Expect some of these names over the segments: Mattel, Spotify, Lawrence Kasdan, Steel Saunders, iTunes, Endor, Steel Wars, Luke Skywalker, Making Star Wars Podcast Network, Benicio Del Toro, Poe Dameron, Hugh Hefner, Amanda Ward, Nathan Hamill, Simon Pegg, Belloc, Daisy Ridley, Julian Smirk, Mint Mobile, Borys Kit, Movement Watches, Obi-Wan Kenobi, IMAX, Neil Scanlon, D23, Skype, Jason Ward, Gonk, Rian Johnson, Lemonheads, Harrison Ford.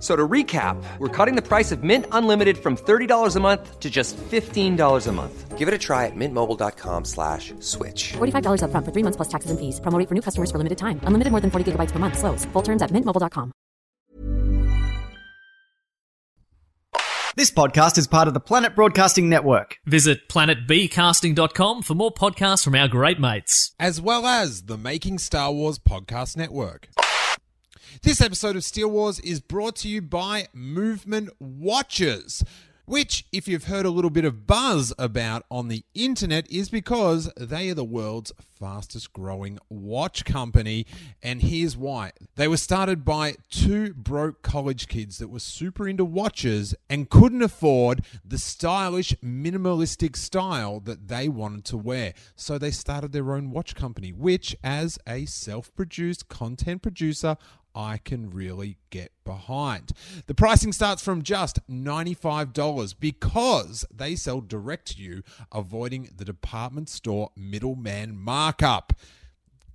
So to recap, we're cutting the price of Mint Unlimited from $30 a month to just $15 a month. Give it a try at mintmobile.com/switch. $45 up front for 3 months plus taxes and fees. Promo rate for new customers for limited time. Unlimited more than 40 gigabytes per month. Slows full terms at mintmobile.com. This podcast is part of the Planet Broadcasting Network. Visit planetbcasting.com for more podcasts from our great mates. As well as the Making Star Wars Podcast Network. This episode of Steel Wars is brought to you by Movement Watches, which, if you've heard a little bit of buzz about on the internet, is because they are the world's fastest growing watch company, and here's why. They were started by two broke college kids that were super into watches and couldn't afford the stylish, minimalistic style that they wanted to wear. So they started their own watch company, which, as a self-produced content producer, I can really get behind. The pricing starts from just $95 because they sell direct to you, avoiding the department store middleman markup.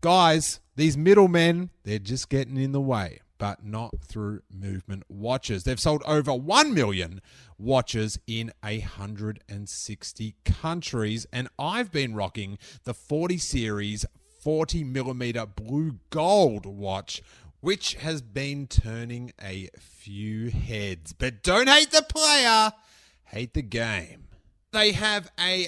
Guys, these middlemen, they're just getting in the way, but not through Movement Watches. They've sold over 1 million watches in 160 countries, and I've been rocking the 40 series 40mm blue gold watch, which has been turning a few heads. But don't hate the player, hate the game. They have a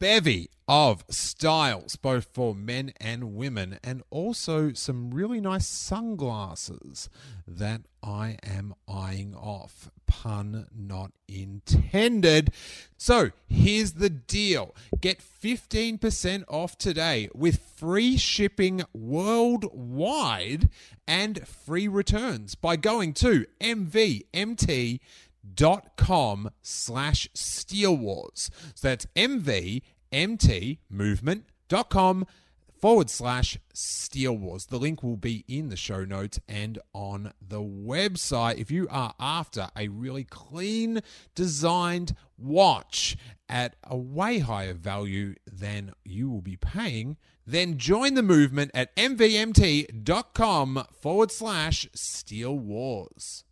bevy of styles, both for men and women, and also some really nice sunglasses that I am eyeing off. Pun not intended. So here's the deal. Get 15% off today with free shipping worldwide and free returns by going to mvmt.com/Steel Wars. So that's mvmt.com/Steel Wars. The link will be in the show notes and on the website. If you are after a really clean designed watch at a way higher value than you will be paying, then join the movement at mvmt.com/Steel Wars.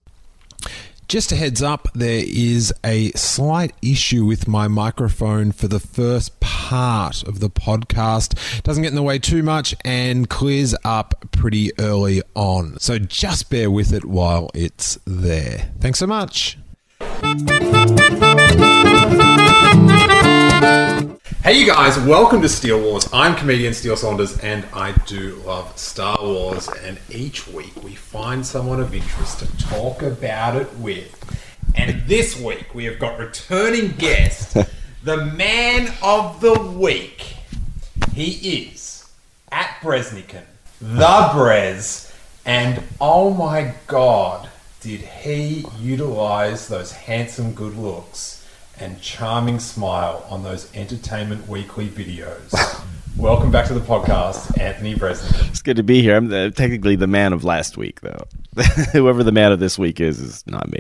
Just a heads up, there is a slight issue with my microphone for the first part of the podcast. Doesn't get in the way too much and clears up pretty early on. So just bear with it while it's there. Thanks so much. Hey you guys, welcome to Steel Wars. I'm comedian Steel Saunders and I do love Star Wars, and each week we find someone of interest to talk about it with. And this week we have got returning guest, the man of the week. He is at Breznican, the Brez, and oh my god, did he utilise those handsome good looks and charming smile on those Entertainment Weekly videos. Welcome back to the podcast, Anthony Breznican. It's good to be here. I'm technically the man of last week, though. Whoever the man of this week is not me.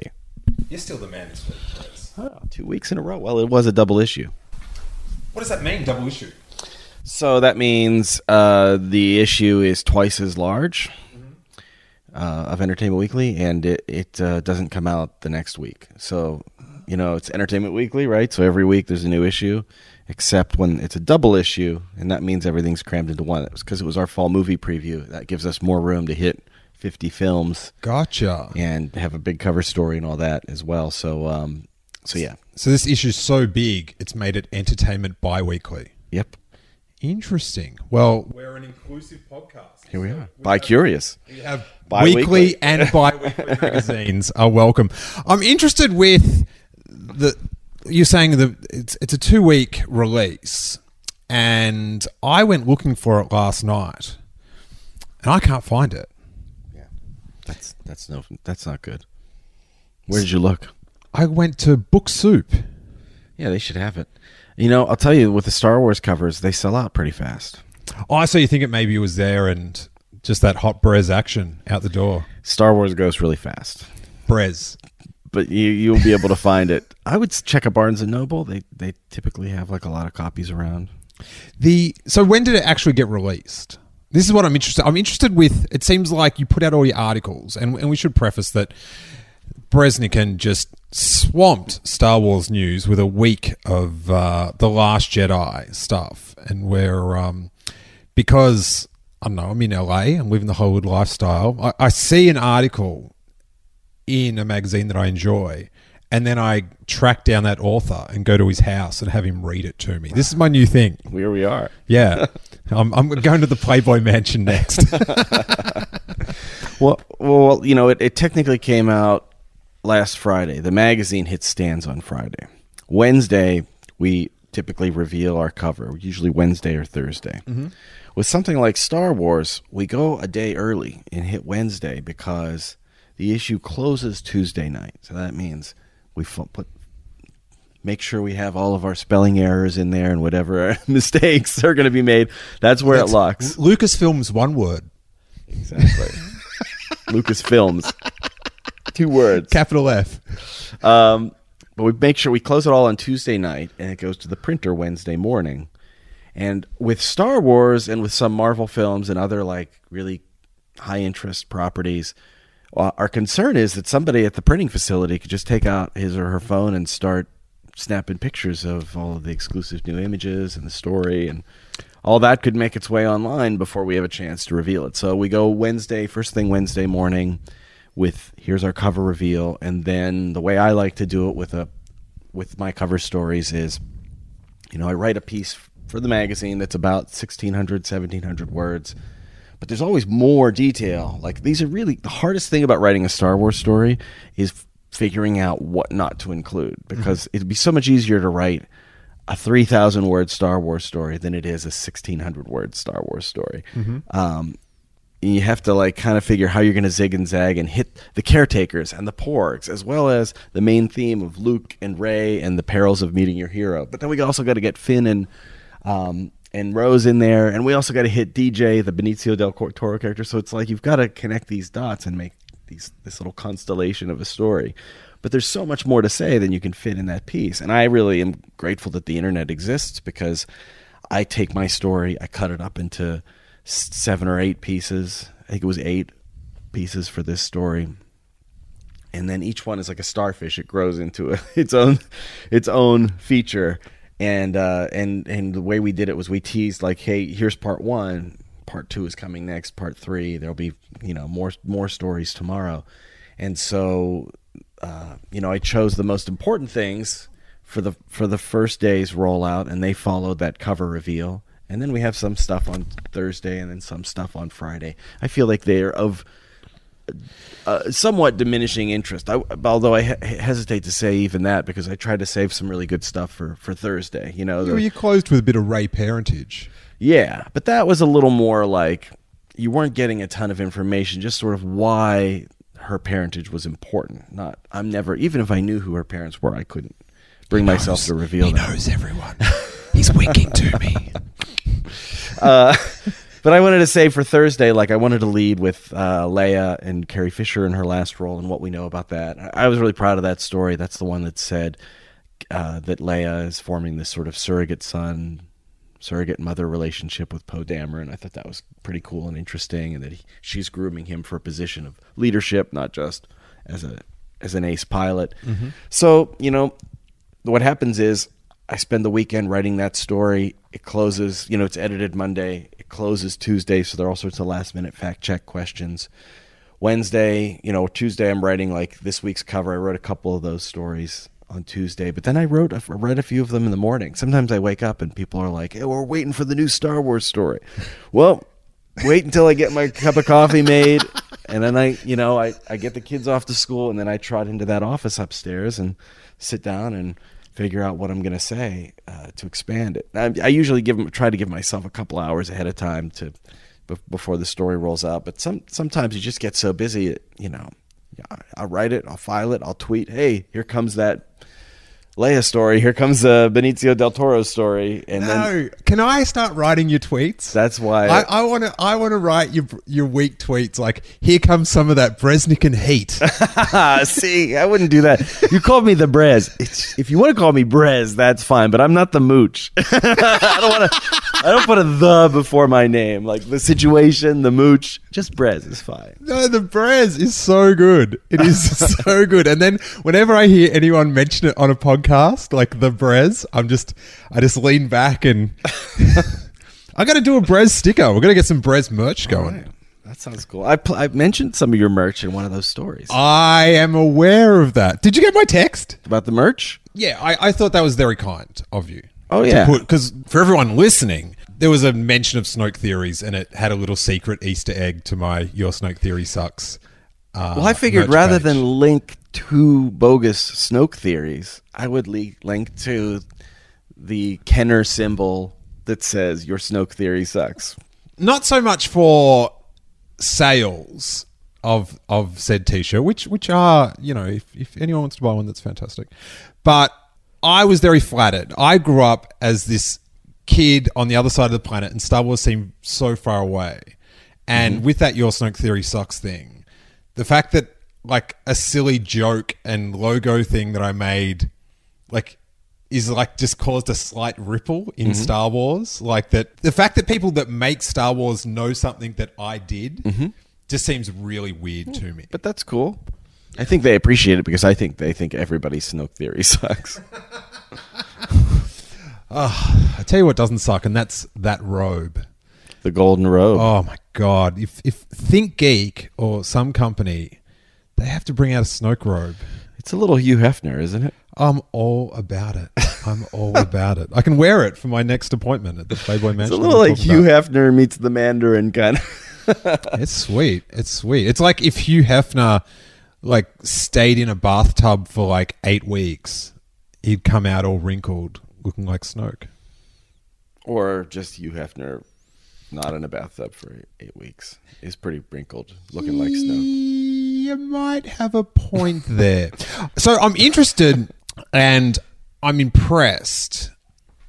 You're still the man this week, Brez. Oh, 2 weeks in a row. Well, it was a double issue. What does that mean, double issue? So that means the issue is twice as large of Entertainment Weekly, and it doesn't come out the next week. So, you know, it's Entertainment Weekly, right? So every week there's a new issue, except when it's a double issue, and that means everything's crammed into one. Because it was our fall movie preview. That gives us more room to hit 50 films. Gotcha. And have a big cover story and all that as well. So yeah. So this issue's so big, it's made it Entertainment Bi-Weekly. Yep. Interesting. Well, we're an inclusive podcast. Here we are. Bi-curious. We have weekly and bi-weekly magazines are welcome. I'm interested with... You're saying it's a 2 week release, and I went looking for it last night, and I can't find it. Yeah, that's not good. Where did you look? I went to Book Soup. Yeah, they should have it. You know, I'll tell you, with the Star Wars covers, they sell out pretty fast. Oh, so you think it maybe was there and just that hot Brez action out the door. Star Wars goes really fast. Brez. But you'll be able to find it. I would check a Barnes & Noble. They typically have like a lot of copies around. So when did it actually get released? This is what I'm interested. I'm interested with, it seems like you put out all your articles, and we should preface that Breznican just swamped Star Wars news with a week of The Last Jedi stuff. And we're, because, I don't know, I'm in LA, I'm living the Hollywood lifestyle. I see an article in a magazine that I enjoy, and then I track down that author and go to his house and have him read it to me. This is my new thing. Here we are. Yeah. I'm going to the Playboy Mansion next. Well, you know, it technically came out last Friday. The magazine hits stands on Friday. Wednesday, we typically reveal our cover, usually Wednesday or Thursday. Mm-hmm. With something like Star Wars, we go a day early and hit Wednesday because the issue closes Tuesday night. So that means we make sure we have all of our spelling errors in there and whatever mistakes are going to be made. That's where it locks. Lucasfilm's one word. Exactly. Lucasfilm's. Two words. Capital F. But we make sure we close it all on Tuesday night, and it goes to the printer Wednesday morning. And with Star Wars and with some Marvel films and other like really high-interest properties, our concern is that somebody at the printing facility could just take out his or her phone and start snapping pictures of all of the exclusive new images and the story, and all that could make its way online before we have a chance to reveal it. So we go Wednesday, first thing Wednesday morning, with here's our cover reveal, and then the way I like to do it with my cover stories is, you know, I write a piece for the magazine that's about 1,600, 1,700 words. But there's always more detail. Like, these are really the hardest thing about writing a Star Wars story is figuring out what not to include, because it'd be so much easier to write a 3,000-word Star Wars story than it is a 1,600-word Star Wars story. Mm-hmm. You have to like kind of figure how you're going to zig and zag and hit the caretakers and the porgs, as well as the main theme of Luke and Rey and the perils of meeting your hero. But then we also got to get Finn and Rose in there, and we also got to hit DJ, the Benicio Del Toro character. So it's like you've got to connect these dots and make this little constellation of a story. But there's so much more to say than you can fit in that piece. And I really am grateful that the internet exists, because I take my story, I cut it up into 7 or 8 pieces. I think it was 8 pieces for this story. And then each one is like a starfish. It grows into its own feature. And the way we did it was we teased like, hey, here's part 1, part 2 is coming next, part 3, there'll be, you know, more stories tomorrow. And so, you know, I chose the most important things for the first day's rollout, and they followed that cover reveal. And then we have some stuff on Thursday and then some stuff on Friday. I feel like they're of somewhat diminishing interest. Although I hesitate to say even that, because I tried to save some really good stuff for Thursday. You know, you closed with a bit of Rey parentage. Yeah, but that was a little more like you weren't getting a ton of information, just sort of why her parentage was important. Not, I'm never, even if I knew who her parents were, I couldn't bring myself to reveal that. He knows everyone. He's winking to me. But I wanted to say for Thursday, like I wanted to lead with Leia and Carrie Fisher in her last role and what we know about that. I was really proud of that story. That's the one that said that Leia is forming this sort of surrogate son, surrogate mother relationship with Poe Dameron. I thought that was pretty cool and interesting, and that she's grooming him for a position of leadership, not just as an ace pilot. Mm-hmm. So, you know, what happens is I spend the weekend writing that story. It closes, you know, it's edited Monday. It closes Tuesday, so there are all sorts of last-minute fact-check questions. Wednesday, you know, Tuesday I'm writing, like, this week's cover. I wrote a couple of those stories on Tuesday, but then I read a few of them in the morning. Sometimes I wake up and people are like, hey, we're waiting for the new Star Wars story. Well, wait until I get my cup of coffee made, and then I get the kids off to school, and then I trot into that office upstairs and sit down and figure out what I'm going to say to expand it. I usually try to give myself a couple hours ahead of time before the story rolls out. But sometimes you just get so busy, you know. I'll write it, I'll file it, I'll tweet, hey, here comes that Leia story. Here comes Benicio Del Toro's story. And then, can I start writing your tweets? That's why I want to write your weak tweets. Like, here comes some of that Breznican heat. See, I wouldn't do that. You called me the Brez. If you want to call me Brez, that's fine. But I'm not the Mooch. I don't put a the before my name. Like the situation, the Mooch, just Brez is fine. No, the Brez is so good. It is so good. And then whenever I hear anyone mention it on a podcast, like the Brez, I just lean back and I got to do a Brez sticker. We're going to get some Brez merch going. Right. That sounds cool. I mentioned some of your merch in one of those stories. I am aware of that. Did you get my text about the merch? Yeah, I thought that was very kind of you. Oh, yeah. Because for everyone listening, there was a mention of Snoke theories, and it had a little secret Easter egg to my Your Snoke Theory Sucks. Well, I figured rather than link to bogus Snoke theories, I would link to the Kenner symbol that says Your Snoke Theory Sucks. Not so much for sales of said T-shirt, which are, you know, if anyone wants to buy one, that's fantastic. But I was very flattered. I grew up as this kid on the other side of the planet, and Star Wars seemed so far away. And with that Your Snoke Theory Sucks thing, the fact that like a silly joke and logo thing that I made is just caused a slight ripple in Star Wars. Like that, the fact that people that make Star Wars know something that I did just seems really weird to me. But that's cool. I think they appreciate it because I think they think everybody's Snoke Theory sucks. I tell you what doesn't suck, and that's that robe. The golden robe. Oh, my God. If Think Geek or some company, they have to bring out a Snoke robe. It's a little Hugh Hefner, isn't it? I'm all about it. I'm all about it. I can wear it for my next appointment at the Playboy Mansion. It's a little like Hugh Hefner meets the Mandarin kind of. It's sweet. It's sweet. It's like if Hugh Hefner stayed in a bathtub for 8 weeks, he'd come out all wrinkled, looking like Snoke. Or just Hugh Hefner not in a bathtub for 8 weeks. He's pretty wrinkled, looking like Snoke. You might have a point there. So I'm interested and I'm impressed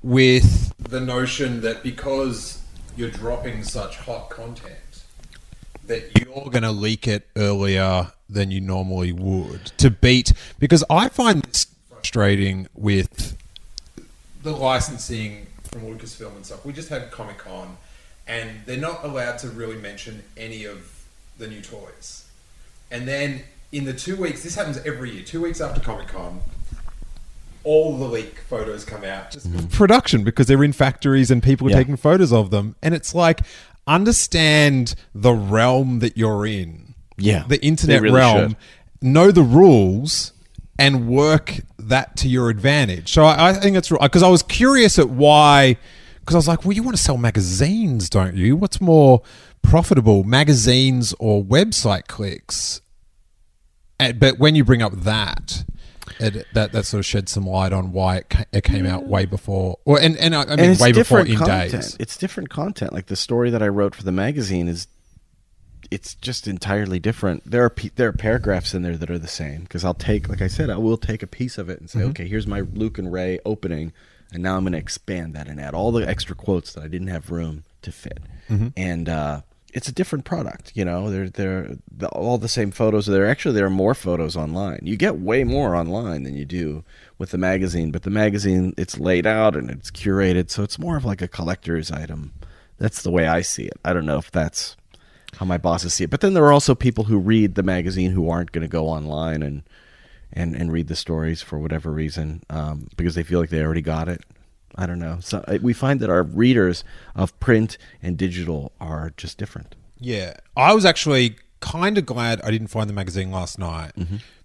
with the notion that because you're dropping such hot content, that you're going to leak it earlier than you normally would to beat, because I find this frustrating with the licensing from Lucasfilm and stuff. We just had Comic-Con and they're not allowed to really mention any of the new toys. And then in the 2 weeks, this happens every year, 2 weeks after Comic-Con, all the leak photos come out. Just production, because they're in factories and people are taking photos of them. And it's like, understand the realm that you're in. Yeah, the internet really realm, know the rules and work that to your advantage. So I think that's right, because I was curious at why, because I was like, well, you want to sell magazines, don't you? What's more profitable, magazines or website clicks? But when you bring up that, that sort of sheds some light on why it came out way before, or and I mean and way before in content. Days. It's different content. Like the story that I wrote for the magazine is. It's just entirely different. There are paragraphs in there that are the same, because I'll take, like I said, I will take a piece of it and say, okay, here's my Luke and Ray opening, and now I'm going to expand that and add all the extra quotes that I didn't have room to fit. And it's a different product, you know. They're all the same photos. There are more photos online. You get way more online than you do with the magazine, but the magazine, it's laid out and it's curated, so it's more of like a collector's item. That's the way I see it. I don't know if that's how my bosses see it. But then there are also people who read the magazine who aren't going to go online and read the stories for whatever reason, because they feel like they already got it. I don't know. So we find that our readers of print and digital are just different. Yeah. I was actually kind of glad I didn't find the magazine last night,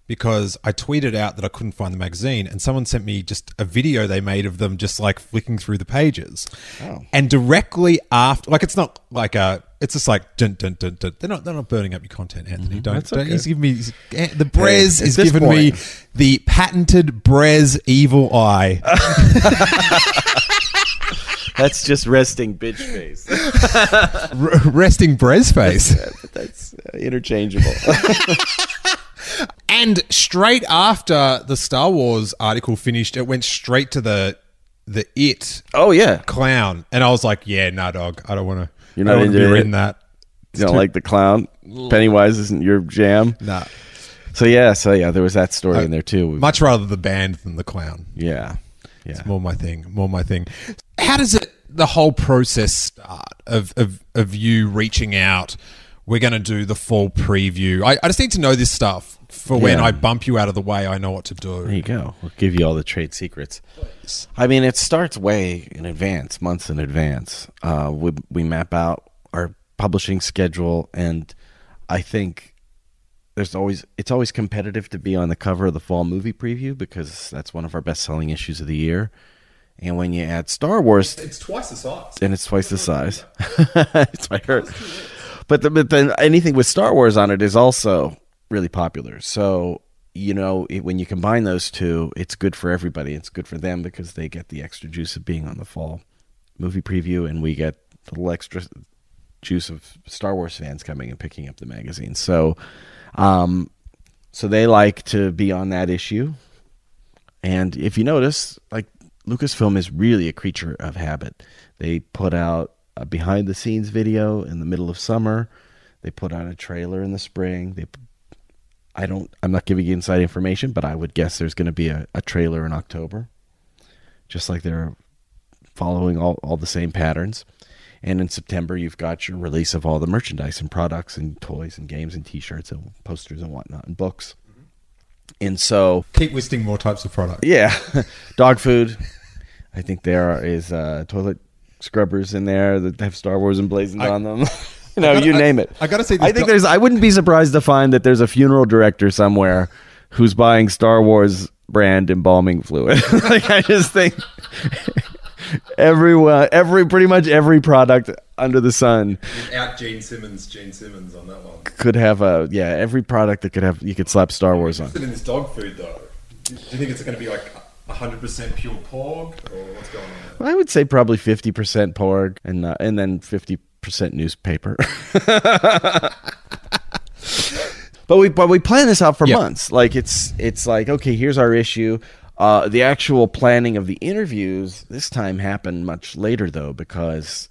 because I tweeted out that I couldn't find the magazine, and someone sent me just a video they made of them just flicking through the pages. Oh. And directly after, it's not like a... It's just like dun, dun, dun, dun. They're not burning up your content, Anthony. Don't. He's giving me the Brez is giving me the patented Brez evil eye. That's just resting bitch face. Resting Brez face. That's interchangeable. And straight after the Star Wars article finished, it went straight to the It. Oh, yeah. Clown. And I was like, yeah, nah, dog. I don't want to. You're not into reading that. It's you don't like the clown? Pennywise isn't your jam? Nah. So, yeah, there was that story in there, too. Much rather the band than the clown. Yeah. It's more my thing. How does the whole process start of you reaching out? We're going to do the fall preview. I just need to know this stuff for when I bump you out of the way, I know what to do. There you go. We'll give you all the trade secrets. Please. I mean, it starts way in advance, months in advance. We map out our publishing schedule, and I think it's always competitive to be on the cover of the fall movie preview because that's one of our best-selling issues of the year. And when you add Star Wars... It's twice the size. And it's twice the size. That's what I heard. But then anything with Star Wars on it is also really popular. So, you know, when you combine those two, it's good for everybody. It's good for them because they get the extra juice of being on the fall movie preview, and we get the little extra juice of Star Wars fans coming and picking up the magazine. So they like to be on that issue. And if you notice, like, Lucasfilm is really a creature of habit. They put out a behind-the-scenes video in the middle of summer. They put out a trailer in the spring. I'm not giving you inside information, but I would guess there's going to be a trailer in October, just like they're following all the same patterns. And in September, you've got your release of all the merchandise and products and toys and games and T-shirts and posters and whatnot and books. Mm-hmm. And so... Keep listing more types of products. Yeah. Dog food. I think there is toilet... scrubbers in there that have Star Wars emblazoned on them. Name it. I gotta say, I think I wouldn't be surprised to find that there's a funeral director somewhere who's buying Star Wars brand embalming fluid. Like, I just think pretty much every product under the sun. Without Gene Simmons on that one. Could have every product that could slap Star Wars on. In this dog food though, do you think it's going to be like 100% pure porg, or what's going on there? I would say probably 50% porg and then 50% newspaper. But we plan this out for months. Like it's like, okay, here's our issue. The actual planning of the interviews this time happened much later though, because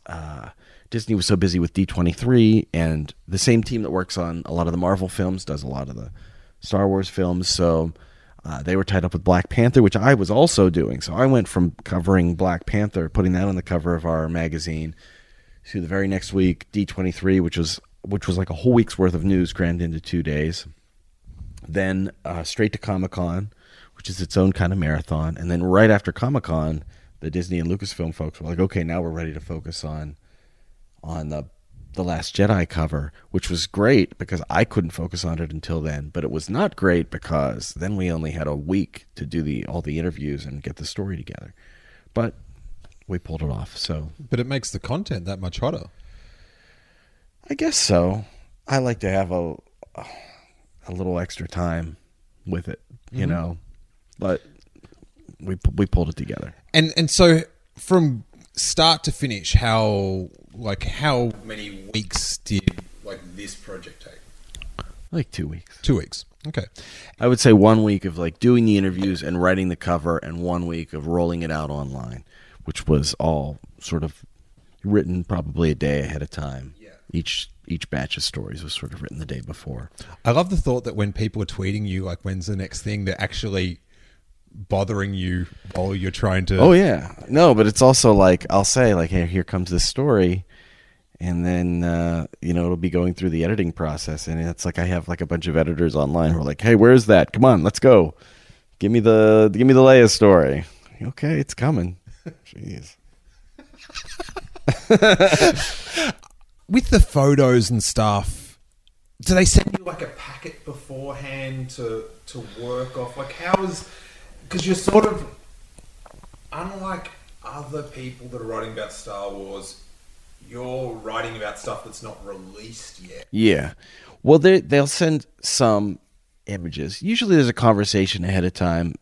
Disney was so busy with D23, and the same team that works on a lot of the Marvel films does a lot of the Star Wars films. So. They were tied up with Black Panther, which I was also doing. So I went from covering Black Panther, putting that on the cover of our magazine, to the very next week, D23, which was like a whole week's worth of news crammed into 2 days. Then straight to Comic-Con, which is its own kind of marathon. And then right after Comic-Con, the Disney and Lucasfilm folks were like, okay, now we're ready to focus on the Last Jedi cover, which was great because I couldn't focus on it until then, but it was not great because then we only had a week to do all the interviews and get the story together, but we pulled it off. So, but it makes the content that much hotter, I guess. So I like to have a little extra time with it, you know, but we pulled it together. And so from start to finish, how many weeks did this project take? Like 2 weeks. 2 weeks. Okay. I would say 1 week of doing the interviews and writing the cover, and 1 week of rolling it out online, which was all sort of written probably a day ahead of time. Yeah. Each batch of stories was sort of written the day before. I love the thought that when people are tweeting you when's the next thing, they're actually bothering you while you're trying to... Oh, yeah. No, but it's also I'll say hey, here comes this story, and then it'll be going through the editing process, and it's I have a bunch of editors online who are hey, where's that? Come on, let's go. Give me the Leia story. Okay, it's coming. Jeez. With the photos and stuff, do they send you a packet beforehand to work off? How is... Because you're sort of, unlike other people that are writing about Star Wars, you're writing about stuff that's not released yet. Yeah. Well, they'll send some images. Usually there's a conversation ahead of time,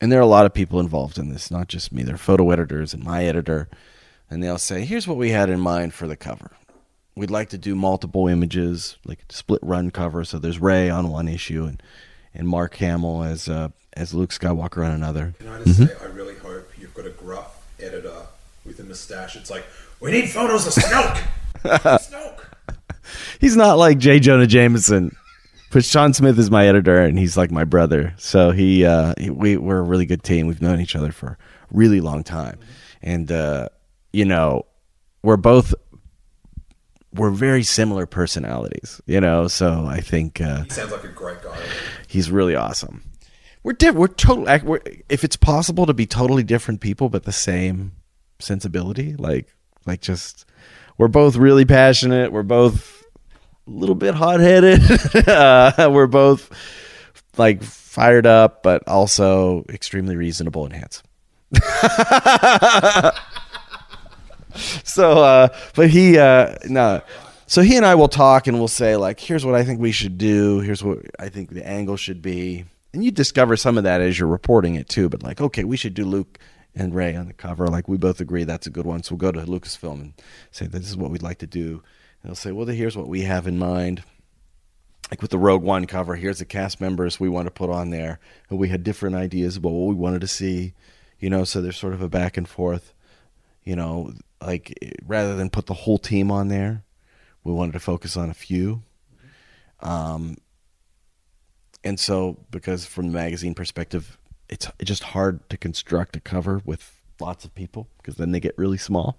and there are a lot of people involved in this, not just me. There are photo editors and my editor, and they'll say, here's what we had in mind for the cover. We'd like to do multiple images, like a split run cover, so there's Rey on one issue and and Mark Hamill as Luke Skywalker on another. Can I just say, I really hope you've got a gruff editor with a mustache. It's like, we need photos of Snoke. Snoke. He's not like J. Jonah Jameson, but Sean Smith is my editor, and he's like my brother. So we're a really good team. We've known each other for a really long time, and we're very similar personalities, so I think... he sounds like a great guy. He's really awesome. We're if it's possible to be totally different people, but the same sensibility, we're both really passionate. We're both a little bit hot-headed. We're both, fired up, but also extremely reasonable and handsome. So, but so he and I will talk, and we'll say here's what I think we should do. Here's what I think the angle should be. And you discover some of that as you're reporting it too, but okay, we should do Luke and Ray on the cover. We both agree that's a good one. So we'll go to Lucasfilm and say, this is what we'd like to do. And they'll say, well, here's what we have in mind. With the Rogue One cover, here's the cast members we want to put on there. And we had different ideas about what we wanted to see, so there's sort of a back and forth, rather than put the whole team on there, we wanted to focus on a few. And so, because from the magazine perspective, it's just hard to construct a cover with lots of people, because then they get really small.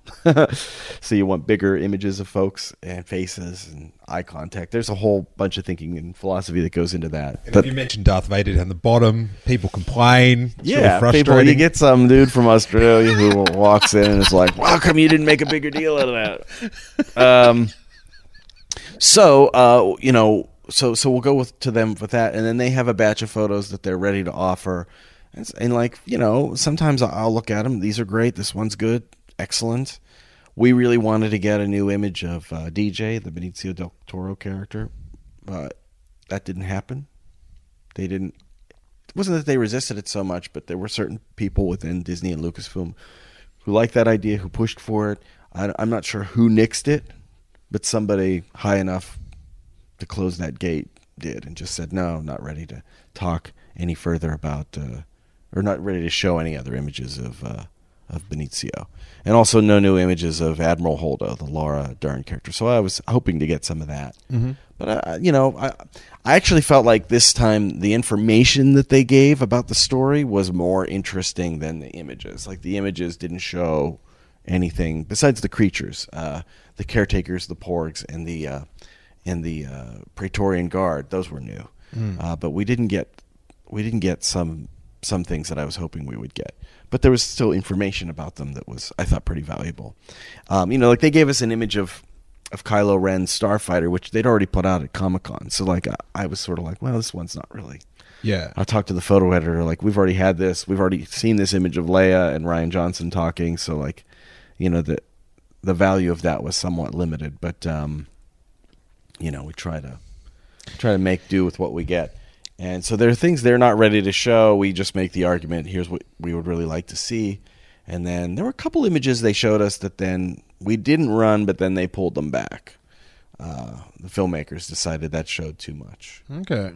So you want bigger images of folks and faces and eye contact. There's a whole bunch of thinking and philosophy that goes into that. And you mentioned Darth Vader down the bottom. People complain. It's really frustrating. You get some dude from Australia who walks in and is like, "How come you didn't make a bigger deal out of that?" So we'll go to them with that, and then they have a batch of photos that they're ready to offer. And sometimes I'll look at them. These are great. This one's good. Excellent. We really wanted to get a new image of DJ, the Benicio Del Toro character, but that didn't happen. They didn't. It wasn't that they resisted it so much, but there were certain people within Disney and Lucasfilm who liked that idea, who pushed for it. I'm not sure who nixed it, but somebody high enough to close that gate did and just said, no, I'm not ready to talk any further about... Or not ready to show any other images of Benicio, and also no new images of Admiral Holdo, the Laura Dern character. So I was hoping to get some of that, but I actually felt like this time the information that they gave about the story was more interesting than the images. The images didn't show anything besides the creatures, the caretakers, the porgs, and the Praetorian Guard. Those were new, but we didn't get some things that I was hoping we would get, but there was still information about them that was, I thought, pretty valuable. They gave us an image of Kylo Ren's starfighter, which they'd already put out at Comic-Con. So I was sort of well, this one's not really. Yeah. I talked to the photo editor, we've already had this. We've already seen this image of Leia and Rian Johnson talking. So the value of that was somewhat limited, but we try to make do with what we get. And so there are things they're not ready to show. We just make the argument, here's what we would really like to see. And then there were a couple images they showed us that then we didn't run, but then they pulled them back. The filmmakers decided that showed too much. Okay.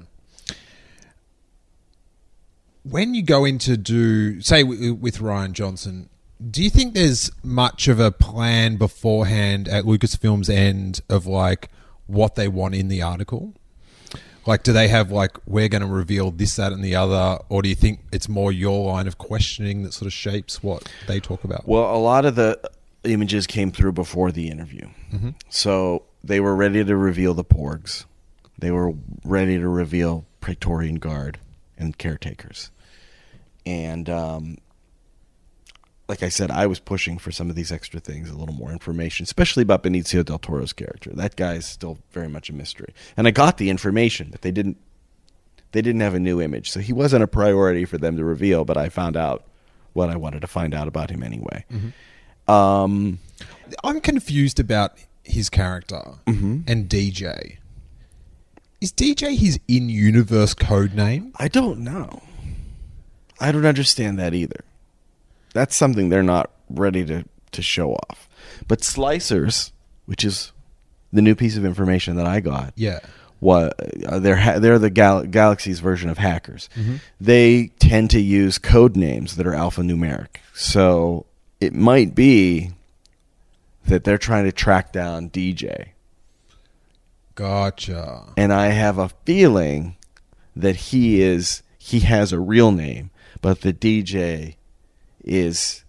When you go in to do, say, with Rian Johnson, do you think there's much of a plan beforehand at Lucasfilm's end of, what they want in the article? Do they have, we're going to reveal this, that, and the other? Or do you think it's more your line of questioning that sort of shapes what they talk about? Well, a lot of the images came through before the interview. So they were ready to reveal the porgs. They were ready to reveal Praetorian Guard and caretakers. And like I said, I was pushing for some of these extra things, a little more information, especially about Benicio Del Toro's character. That guy is still very much a mystery. And I got the information, but they didn't have a new image. So he wasn't a priority for them to reveal, but I found out what I wanted to find out about him anyway. I'm confused about his character and DJ. Is DJ his in-universe code name? I don't know. I don't understand that either. That's something they're not ready to show off. But Slicers, which is the new piece of information that I got, what they're the Galaxy's version of hackers. Mm-hmm. They tend to use code names that are alphanumeric. So it might be that they're trying to track down DJ. Gotcha. And I have a feeling that he has a real name, but the DJ is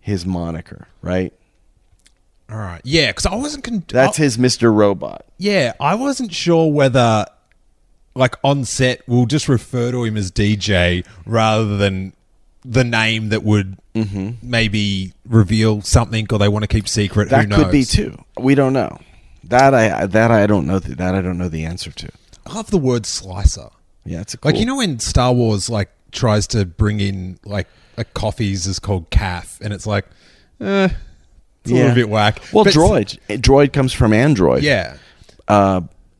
his moniker, right? All right. Yeah, because I wasn't... That's his Mr. Robot. Yeah, I wasn't sure whether, like, on set, we'll just refer to him as DJ rather than the name that would maybe reveal something or they want to keep secret. That who knows? That could be, too. We don't know. That I don't know the answer to. I love the word slicer. Yeah, it's a cool... Like, you know when Star Wars, like, tries to bring in, like coffees is called calf, and it's like, it's a little bit whack. Well, but droid comes from android. Yeah.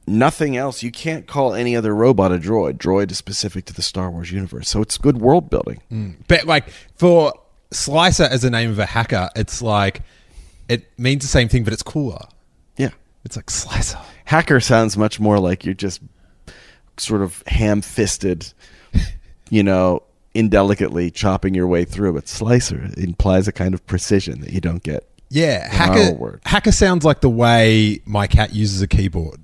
Nothing else. You can't call any other robot a droid. Droid is specific to the Star Wars universe, so it's good world building. Mm. But, like, for Slicer as the name of a hacker, it's like, it means the same thing, but it's cooler. Yeah. It's like Slicer. Hacker sounds much more like you're just sort of ham-fisted, you know, indelicately chopping your way through. But Slicer implies a kind of precision that you don't get. Yeah, hacker sounds like the way my cat uses a keyboard,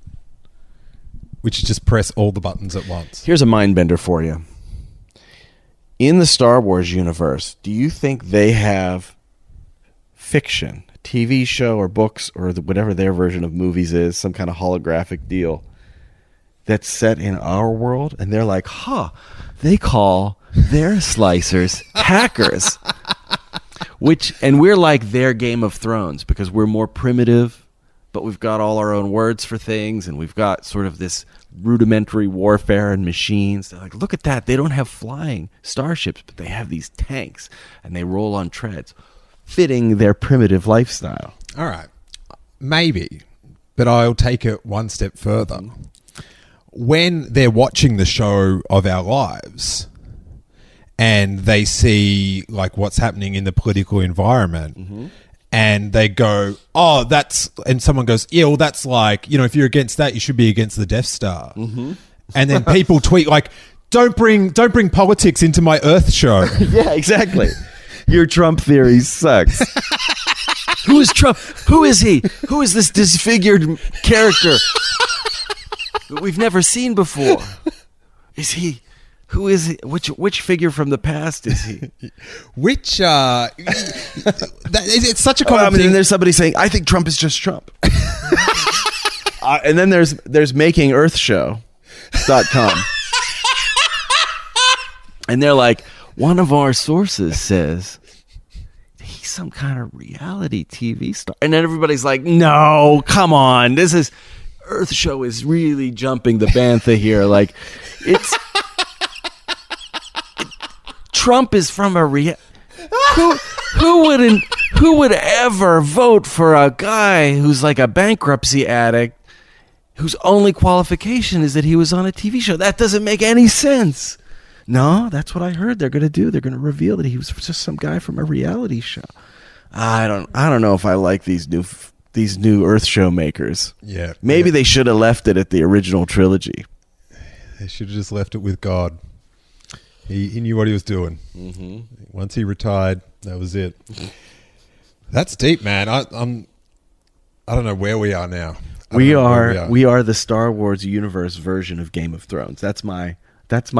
which is just press all the buttons at once. Here's a mind bender for you. In the Star Wars universe, do you think they have fiction, TV show or books or whatever their version of movies is, some kind of holographic deal that's set in our world? And they're like, huh, they call their slicers hackers. And we're like their Game of Thrones because we're more primitive, but we've got all our own words for things, and we've got sort of this rudimentary warfare and machines. They're like, look at that. They don't have flying starships, but they have these tanks, and they roll on treads, fitting their primitive lifestyle. All right. Maybe, but I'll take it one step further. When they're watching the show of our lives... and they see, like, what's happening in the political environment. Mm-hmm. And they go, oh, that's... And someone goes, yeah, well, that's like... You know, if you're against that, you should be against the Death Star. Mm-hmm. And then people tweet, like, don't bring politics into my Earth show. Yeah, exactly. Your Trump theory sucks. Who is Trump? Who is he? Who is this disfigured character that we've never seen before? Is he... Who is he? Which figure from the past is he? Which it's such a common thing. And there's somebody saying, "I think Trump is just Trump." And then there's MakingEarthShow.com, and they're like, one of our sources says he's some kind of reality TV star, and then everybody's like, "No, come on, this is Earth Show is really jumping the bantha here." Like, it's. Trump is from a who would ever vote for a guy who's like a bankruptcy addict whose only qualification is that he was on a TV show? That doesn't make any sense. No, that's what I heard they're going to do. They're going to reveal that he was just some guy from a reality show. I don't know if I like these new Earth show makers. Yeah. Maybe they should have left it at the original trilogy. They should have just left it with God. He knew what he was doing. Mm-hmm. Once he retired, that was it. That's deep, man. I don't know where we are now. We are the Star Wars universe version of Game of Thrones. That's my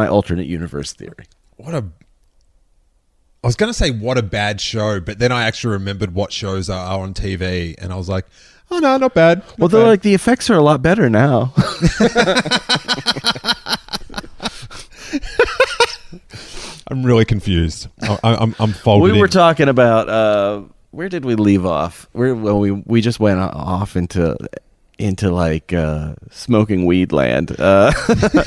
alternate universe theory. I was going to say what a bad show, but then I actually remembered what shows are on TV, and I was like, oh no, not bad. Well, like the effects are a lot better now. I'm really confused. I'm folded. We were talking about where did we leave off? We just went off into like smoking weed land. What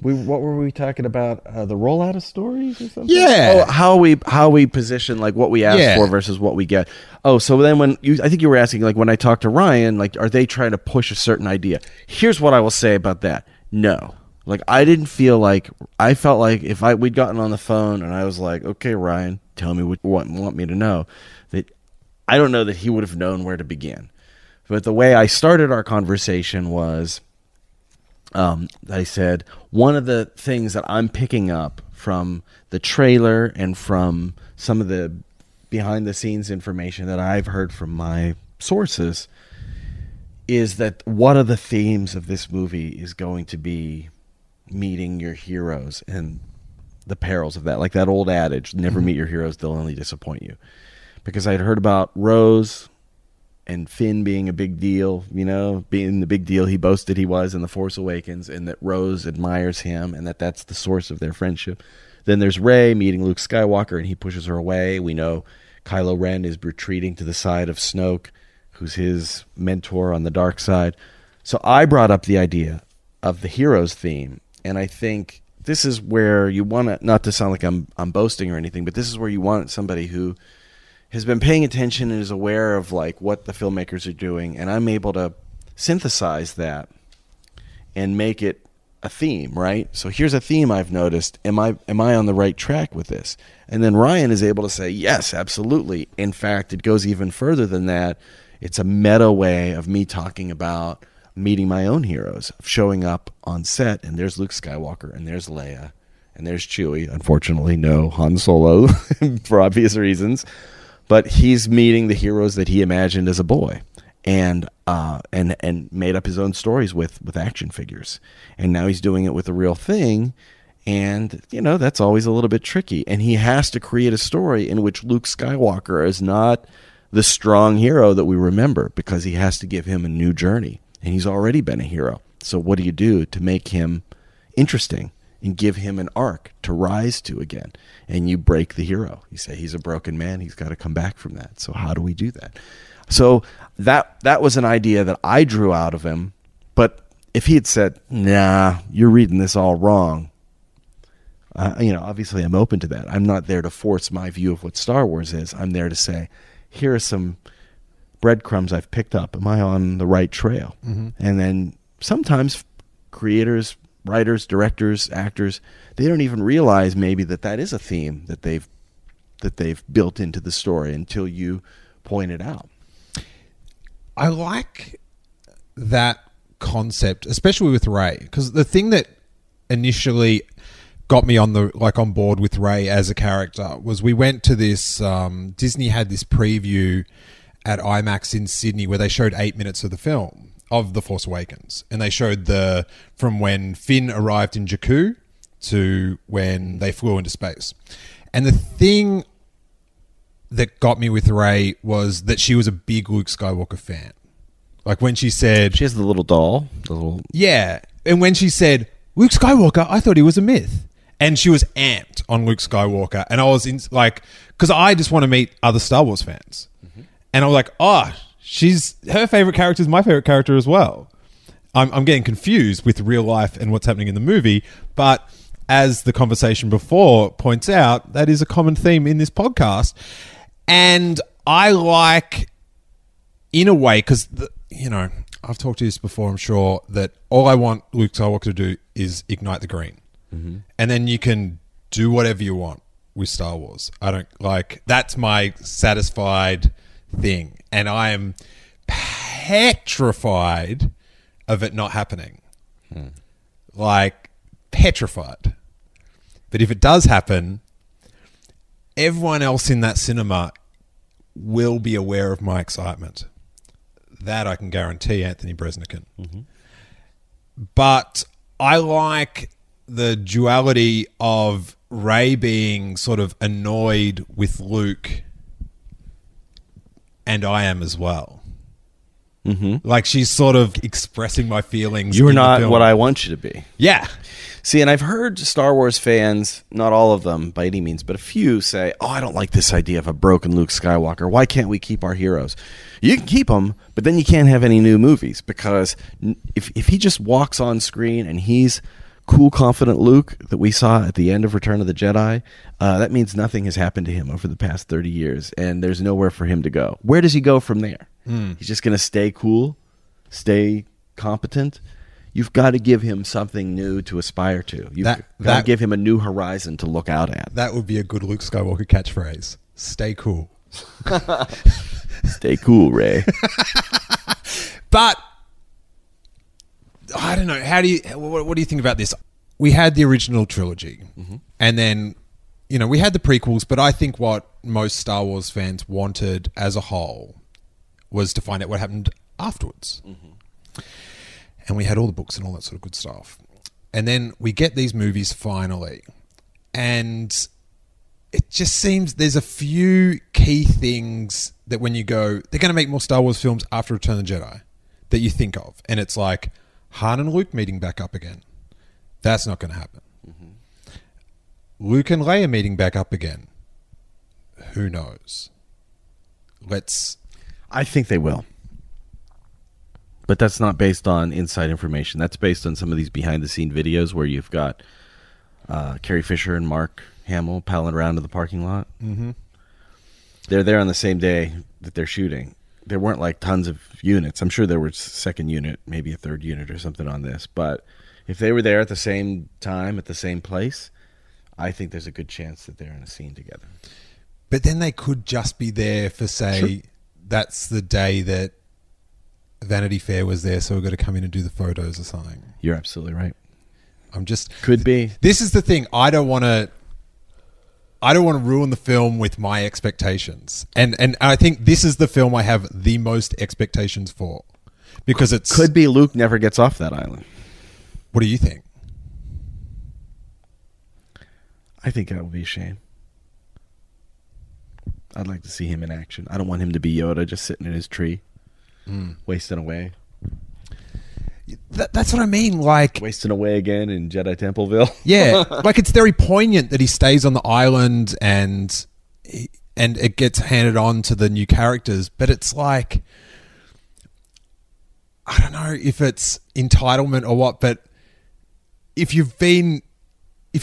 were we talking about? The rollout of stories or something? Yeah. Oh, how we position, like, what we ask for versus what we get. Oh, so then I think you were asking, like, when I talked to Ryan, like, are they trying to push a certain idea? Here's what I will say about that. No. Like, I felt like if we'd gotten on the phone and I was like, okay, Ryan, tell me what you want me to know, that I don't know that he would have known where to begin. But the way I started our conversation was, I said, one of the things that I'm picking up from the trailer and from some of the behind-the-scenes information that I've heard from my sources is that one of the themes of this movie is going to be meeting your heroes and the perils of that. Like that old adage, never meet your heroes, they'll only disappoint you. Because I'd heard about Rose and Finn being a big deal, you know, being the big deal he boasted he was in The Force Awakens, and that Rose admires him and that that's the source of their friendship. Then there's Rey meeting Luke Skywalker and he pushes her away. We know Kylo Ren is retreating to the side of Snoke, who's his mentor on the dark side. So I brought up the idea of the heroes theme, and I think this is where you want to, not to sound like I'm boasting or anything, but this is where you want somebody who has been paying attention and is aware of like what the filmmakers are doing, and I'm able to synthesize that and make it a theme, right? So here's a theme I've noticed. Am I on the right track with this? And then Ryan is able to say, yes, absolutely. In fact, it goes even further than that. It's a meta way of me talking about meeting my own heroes, of showing up on set, and there's Luke Skywalker, and there's Leia, and there's Chewie. Unfortunately, no Han Solo for obvious reasons. But he's meeting the heroes that he imagined as a boy and made up his own stories with action figures. And now he's doing it with a real thing. And, you know, that's always a little bit tricky. And he has to create a story in which Luke Skywalker is not the strong hero that we remember, because he has to give him a new journey. And he's already been a hero. So what do you do to make him interesting and give him an arc to rise to again? And you break the hero. You say he's a broken man. He's got to come back from that. So how do we do that? So that was an idea that I drew out of him. But if he had said, nah, you're reading this all wrong, you know, obviously I'm open to that. I'm not there to force my view of what Star Wars is. I'm there to say, here are some breadcrumbs I've picked up. Am I on the right trail? Mm-hmm. And then sometimes creators, writers, directors, actors, they don't even realize maybe that is a theme that they've built into the story until you point it out. I like that concept, especially with Rey, because the thing that initially got me on board with Rey as a character was we went to this Disney had this preview at IMAX in Sydney where they showed 8 minutes of the film of The Force Awakens, and they showed from when Finn arrived in Jakku to when they flew into space. And the thing that got me with Rey was that she was a big Luke Skywalker fan. Like when she said, she has the little doll, yeah. And when she said, Luke Skywalker, I thought he was a myth. And she was amped on Luke Skywalker. And I was because I just want to meet other Star Wars fans. Mm-hmm. And I was like, oh, her favorite character is my favorite character as well. I'm getting confused with real life and what's happening in the movie. But as the conversation before points out, that is a common theme in this podcast. And I like, in a way, because, you know, I've talked to you this before, I'm sure, that all I want Luke Skywalker to do is ignite the green. Mm-hmm. And then you can do whatever you want with Star Wars. That's my satisfied thing. And I am petrified of it not happening. Mm. Like, petrified. But if it does happen, everyone else in that cinema will be aware of my excitement. That I can guarantee, Anthony Breznican. Mm-hmm. But I like the duality of Rey being sort of annoyed with Luke, and I am as well. Mm-hmm. Like she's sort of expressing my feelings. You're not what I want you to be. Yeah. See, and I've heard Star Wars fans, not all of them by any means, but a few say, oh, I don't like this idea of a broken Luke Skywalker. Why can't we keep our heroes? You can keep them, but then you can't have any new movies, because if he just walks on screen and he's cool, confident Luke that we saw at the end of Return of the Jedi, that means nothing has happened to him over the past 30 years, and there's nowhere for him to go. Where does he go from there? Mm. He's just going to stay cool, stay competent. You've got to give him something new to aspire to. You've got to give him a new horizon to look out at. That would be a good Luke Skywalker catchphrase. Stay cool. Stay cool, Rey. But I don't know. How do you? What do you think about this? We had the original trilogy, mm-hmm. and then, you know, we had the prequels. But I think what most Star Wars fans wanted as a whole was to find out what happened afterwards. Mm-hmm. And we had all the books and all that sort of good stuff. And then we get these movies finally, and it just seems there's a few key things that when you go, they're going to make more Star Wars films after Return of the Jedi, that you think of. And it's like Han and Luke meeting back up again. That's not going to happen. Mm-hmm. Luke and Leia meeting back up again. Who knows? I think they will. But that's not based on inside information. That's based on some of these behind-the-scene videos where you've got Carrie Fisher and Mark Hamill palling around in the parking lot. Mm-hmm. They're there on the same day that they're shooting. There weren't like tons of units. I'm sure there was a second unit, maybe a third unit or something on this. But if they were there at the same time, at the same place, I think there's a good chance that they're in a scene together. But then they could just be there for, say, sure. That's the day that Vanity Fair was there, so we've got to come in and do the photos or something. You're absolutely right. I'm just could be. This is the thing. I don't want to ruin the film with my expectations, and I think this is the film I have the most expectations for, because it could be Luke never gets off that island. What do you think? I think that would be a shame. I'd like to see him in action. I don't want him to be Yoda just sitting in his tree. Mm. Wasting away. That's what I mean. Like wasting away again in Jedi Templeville. Yeah, like it's very poignant that he stays on the island and it gets handed on to the new characters. But it's like, I don't know if it's entitlement or what. But if you're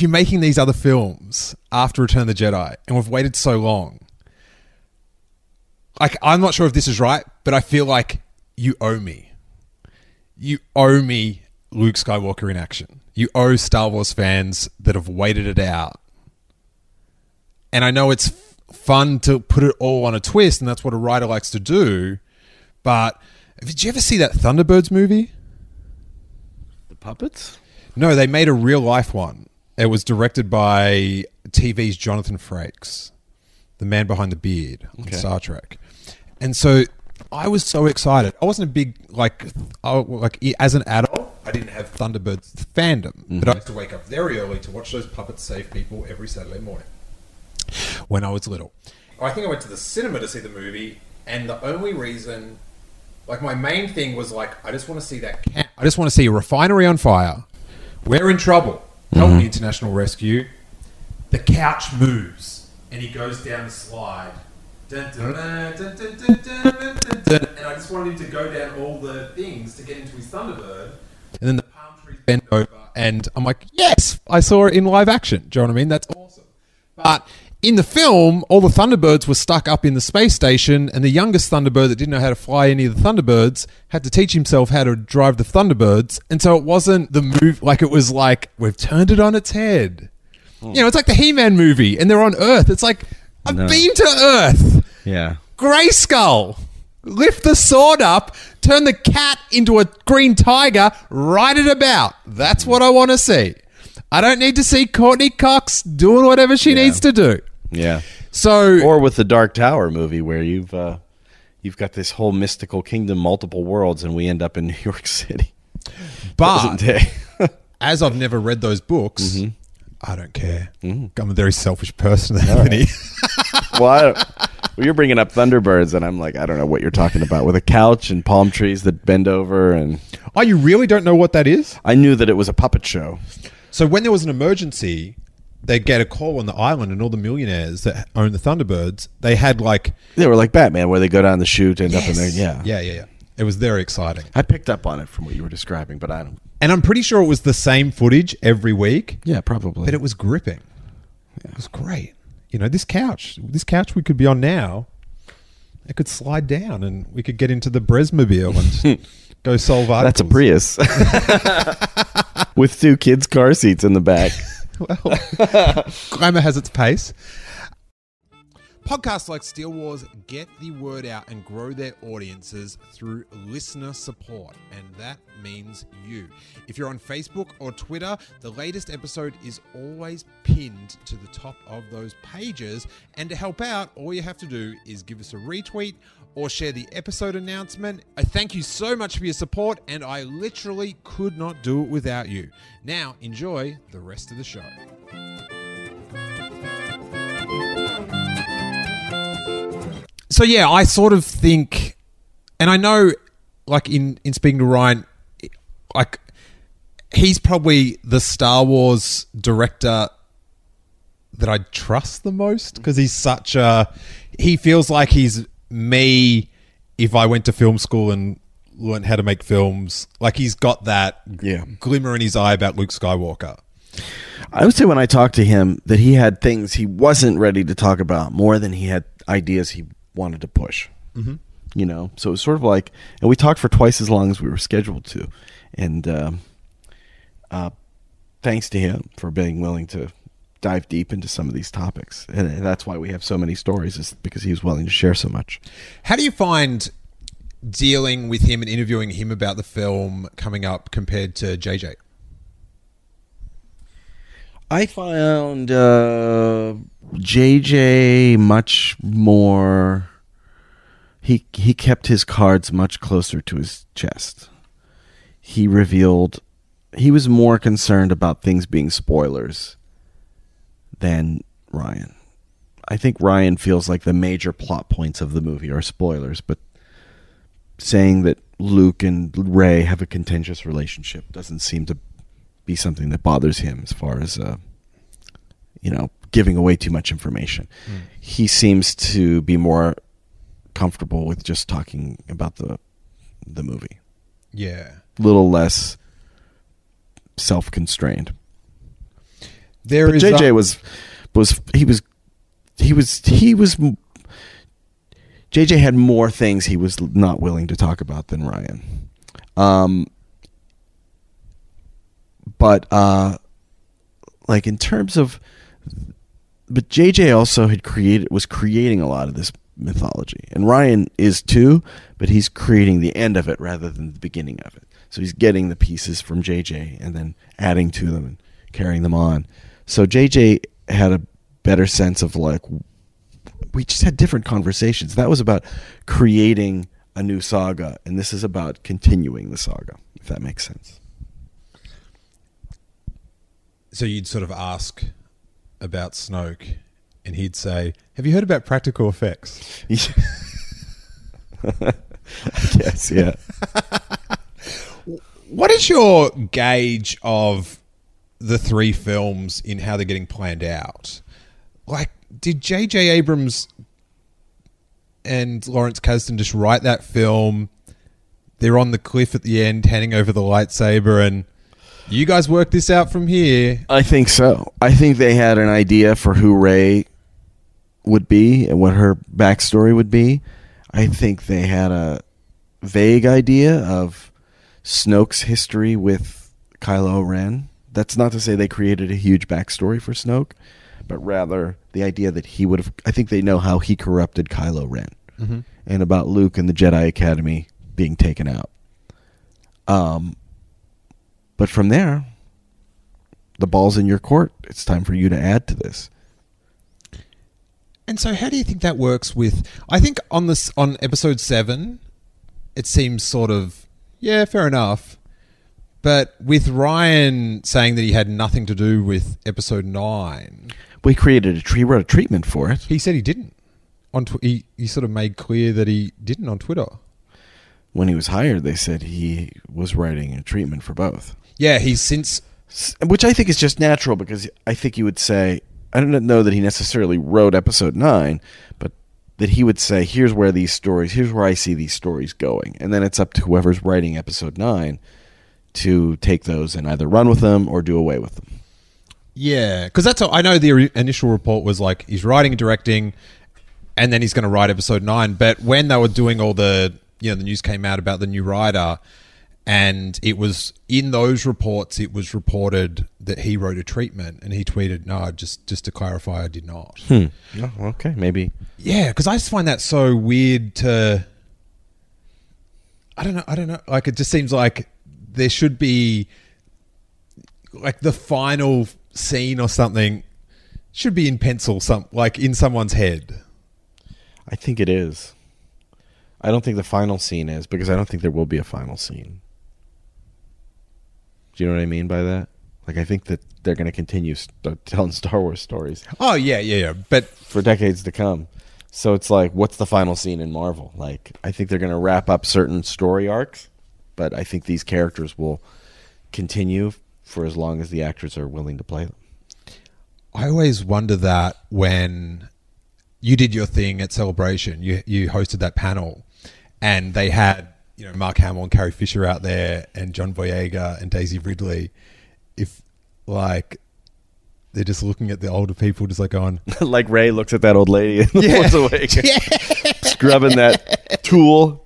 making these other films after Return of the Jedi, and we've waited so long. Like, I'm not sure if this is right, but I feel like you owe me. You owe me Luke Skywalker in action. You owe Star Wars fans that have waited it out. And I know it's fun to put it all on a twist, and that's what a writer likes to do, but did you ever see that Thunderbirds movie? The puppets? No, they made a real-life one. It was directed by TV's Jonathan Frakes, the man behind the beard on Star Trek. And so I was so excited. I wasn't a big, as an adult, I didn't have Thunderbirds fandom. Mm-hmm. But I used to wake up very early to watch those puppets save people every Saturday morning when I was little. I think I went to the cinema to see the movie, and the only reason, my main thing was, I just want to see that camp. I just want to see a refinery on fire. We're in trouble. Mm-hmm. Help me, international rescue. The couch moves, and he goes down the slide. And I just wanted him to go down all the things to get into his Thunderbird. And then the palm trees bend over, and I'm like, yes, I saw it in live action. Do you know what I mean? That's awesome. But in the film, all the Thunderbirds were stuck up in the space station, and the youngest Thunderbird that didn't know how to fly any of the Thunderbirds had to teach himself how to drive the Thunderbirds. And so it wasn't the move, it was we've turned it on its head. You know, it's like the He-Man movie, and they're on Earth. It's like, I've been to Earth. Yeah. Grayskull. Lift the sword up, turn the cat into a green tiger, ride it about. That's what I want to see. I don't need to see Courtney Cox doing whatever she needs to do. Yeah. So, or with the Dark Tower movie where you've got this whole mystical kingdom, multiple worlds, and we end up in New York City. But as I've never read those books... Mm-hmm. I don't care. I'm a very selfish person, Anthony. Right. Well, you're bringing up Thunderbirds, and I'm like, I don't know what you're talking about with a couch and palm trees that bend over. And oh, you really don't know what that is? I knew that it was a puppet show. So when there was an emergency, they get a call on the island, and all the millionaires that own the Thunderbirds, they had they were like Batman, where they go down the chute and up in there. Yeah. It was very exciting. I picked up on it from what you were describing, but I don't. And I'm pretty sure it was the same footage every week. Yeah, probably. But it was gripping. Yeah. It was great. You know, this couch we could be on now, it could slide down and we could get into the Brezmobile and go solve articles. That's a Prius. With two kids' car seats in the back. Well, glamour has its pace. Podcasts like Steel Wars get the word out and grow their audiences through listener support, and that means you. If you're on Facebook or Twitter, the latest episode is always pinned to the top of those pages, and to help out, all you have to do is give us a retweet or share the episode announcement. I thank you so much for your support, and I literally could not do it without you. Now, enjoy the rest of the show. So yeah, I sort of think, and I know, like in speaking to Ryan, like he's probably the Star Wars director that I trust the most because he's such a, he feels like he's me if I went to film school and learned how to make films. Like he's got that glimmer in his eye about Luke Skywalker. I would say when I talked to him that he had things he wasn't ready to talk about more than he had ideas he wanted to push, you know? So it was sort of like, and we talked for twice as long as we were scheduled to. And thanks to him for being willing to dive deep into some of these topics. And that's why we have so many stories, is because he was willing to share so much. How do you find dealing with him and interviewing him about the film coming up compared to JJ? I found JJ much more, he kept his cards much closer to his chest. He revealed, he was more concerned about things being spoilers than Ryan. I think Ryan feels like the major plot points of the movie are spoilers, but saying that Luke and Rey have a contentious relationship doesn't seem to be something that bothers him as far as, you know, giving away too much information. He seems to be more comfortable with just talking about the movie. Yeah. A little less self-constrained. There but is JJ was JJ had more things he was not willing to talk about than Ryan. But in terms of, but JJ also was creating a lot of this mythology, and Ryan is too, but he's creating the end of it rather than the beginning of it. So he's getting the pieces from JJ and then adding to them and carrying them on. So JJ had a better sense of, like, we just had different conversations. That was about creating a new saga, and this is about continuing the saga, if that makes sense. So you'd sort of ask about Snoke, and he'd say, "Have you heard about practical effects?" Yes, yeah. What is your gauge of the three films in how they're getting planned out? Like, did J.J. Abrams and Lawrence Kasdan just write that film? They're on the cliff at the end, handing over the lightsaber, and you guys work this out from here. I think so. I think they had an idea for who Rey would be and what her backstory would be. I think they had a vague idea of Snoke's history with Kylo Ren. That's not to say they created a huge backstory for Snoke, but rather the idea that he would have... I think they know how he corrupted Kylo Ren, and about Luke and the Jedi Academy being taken out. But from there, the ball's in your court. It's time for you to add to this. And so how do you think that works with... I think on episode 7, it seems sort of, yeah, fair enough. But with Ryan saying that he had nothing to do with episode 9... We created wrote a treatment for it. He said he didn't. He sort of made clear that he didn't on Twitter. When he was hired, they said he was writing a treatment for both. Yeah, he's since... Which I think is just natural, because I think he would say... I don't know that he necessarily wrote episode 9, but that he would say, here's where I see these stories going. And then it's up to whoever's writing episode 9 to take those and either run with them or do away with them. Yeah, because that's... I know the initial report was like, he's writing and directing, and then he's going to write episode 9. But when they were doing all the... You know, the news came out about the new writer, And it was in those reports, it was reported that he wrote a treatment, and he tweeted, "No, just to clarify, I did not." Oh, okay, maybe. Yeah, because I just find that so weird to... I don't know. Like, it just seems like there should be, like, the final scene or something should be in pencil, like in someone's head. I think it is. I don't think the final scene is, because I don't think there will be a final scene. Do you know what I mean by that? Like, I think that they're going to continue telling Star Wars stories. Oh, yeah. But for decades to come. So it's like, what's the final scene in Marvel? Like, I think they're going to wrap up certain story arcs, but I think these characters will continue for as long as the actors are willing to play them. I always wonder that when you did your thing at Celebration, you hosted that panel, and they had, you know, Mark Hamill and Carrie Fisher out there, and John Boyega and Daisy Ridley. If, like, they're just looking at the older people, just like going... like Ray looks at that old lady and once awake, scrubbing that tool,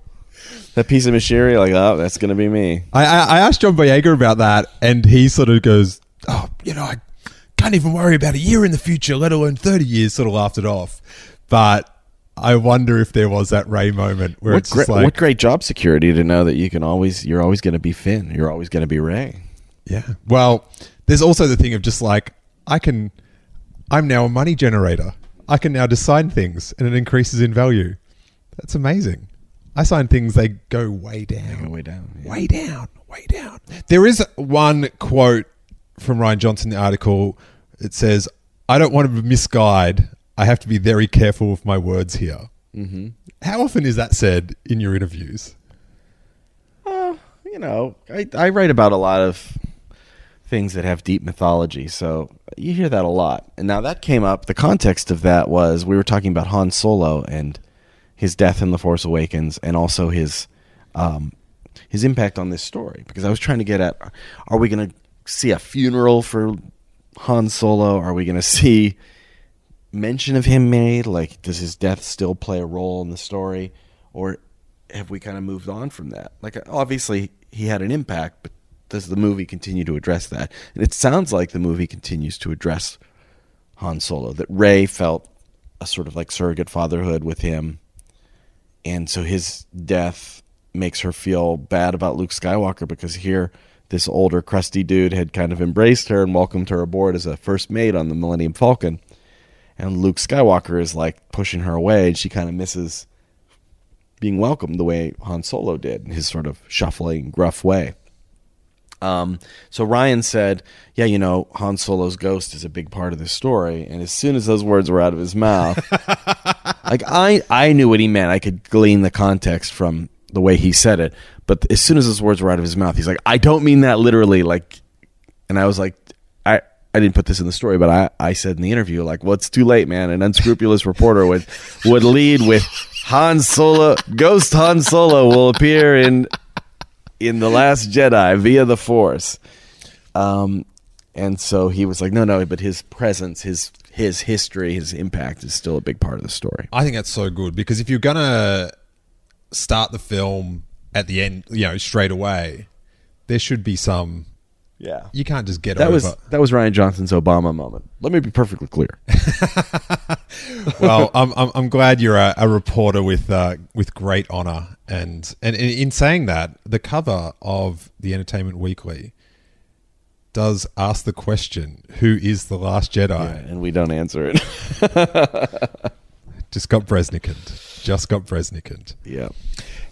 that piece of machinery, like, oh, that's going to be me. I asked John Boyega about that, and he sort of goes, oh, you know, I can't even worry about a year in the future, let alone 30 years, sort of laughed it off. But I wonder if there was that Ray moment where it's just like... What great job security to know that you can always... You're always going to be Finn. You're always going to be Ray. Yeah. Well, there's also the thing of just like, I'm now a money generator. I can now design things and it increases in value. That's amazing. I sign things, they go way down. Way down. There is one quote from Rian Johnson, the article. It says, "I don't want to misguide. I have to be very careful with my words here." Mm-hmm. How often is that said in your interviews? You know, I write about a lot of things that have deep mythology, so you hear that a lot. And now that came up, the context of that was we were talking about Han Solo and his death in The Force Awakens, and also his impact on this story, because I was trying to get at, are we going to see a funeral for Han Solo? Are we going to see mention of him made? Like, does his death still play a role in the story, or have we kind of moved on from that? Like, obviously he had an impact, but does the movie continue to address that? And it sounds like the movie continues to address Han Solo, that Rey felt a sort of like surrogate fatherhood with him. And so his death makes her feel bad about Luke Skywalker, because here this older crusty dude had kind of embraced her and welcomed her aboard as a first mate on the Millennium Falcon. And Luke Skywalker is like pushing her away, and she kind of misses being welcomed the way Han Solo did in his sort of shuffling, gruff way. So Rian said, yeah, you know, Han Solo's ghost is a big part of this story. And as soon as those words were out of his mouth, like I knew what he meant. I could glean the context from the way he said it. But as soon as those words were out of his mouth, he's like, I don't mean that literally. Like, and I was like, I didn't put this in the story, but I said in the interview, like, well, it's too late, man. An unscrupulous reporter would lead with Han Solo, ghost Han Solo will appear in The Last Jedi via the Force. And so he was like, no, but his presence, his history, his impact is still a big part of the story. I think that's so good, because if you're going to start the film at the end, you know, straight away, there should be some... Yeah. You can't just get over. That was Rian Johnson's Obama moment. Let me be perfectly clear. Well, I'm glad you're a reporter with great honor, and in saying that, the cover of the Entertainment Weekly does ask the question, who is the last Jedi? Yeah, and we don't answer it. Just got Breznican. Yeah.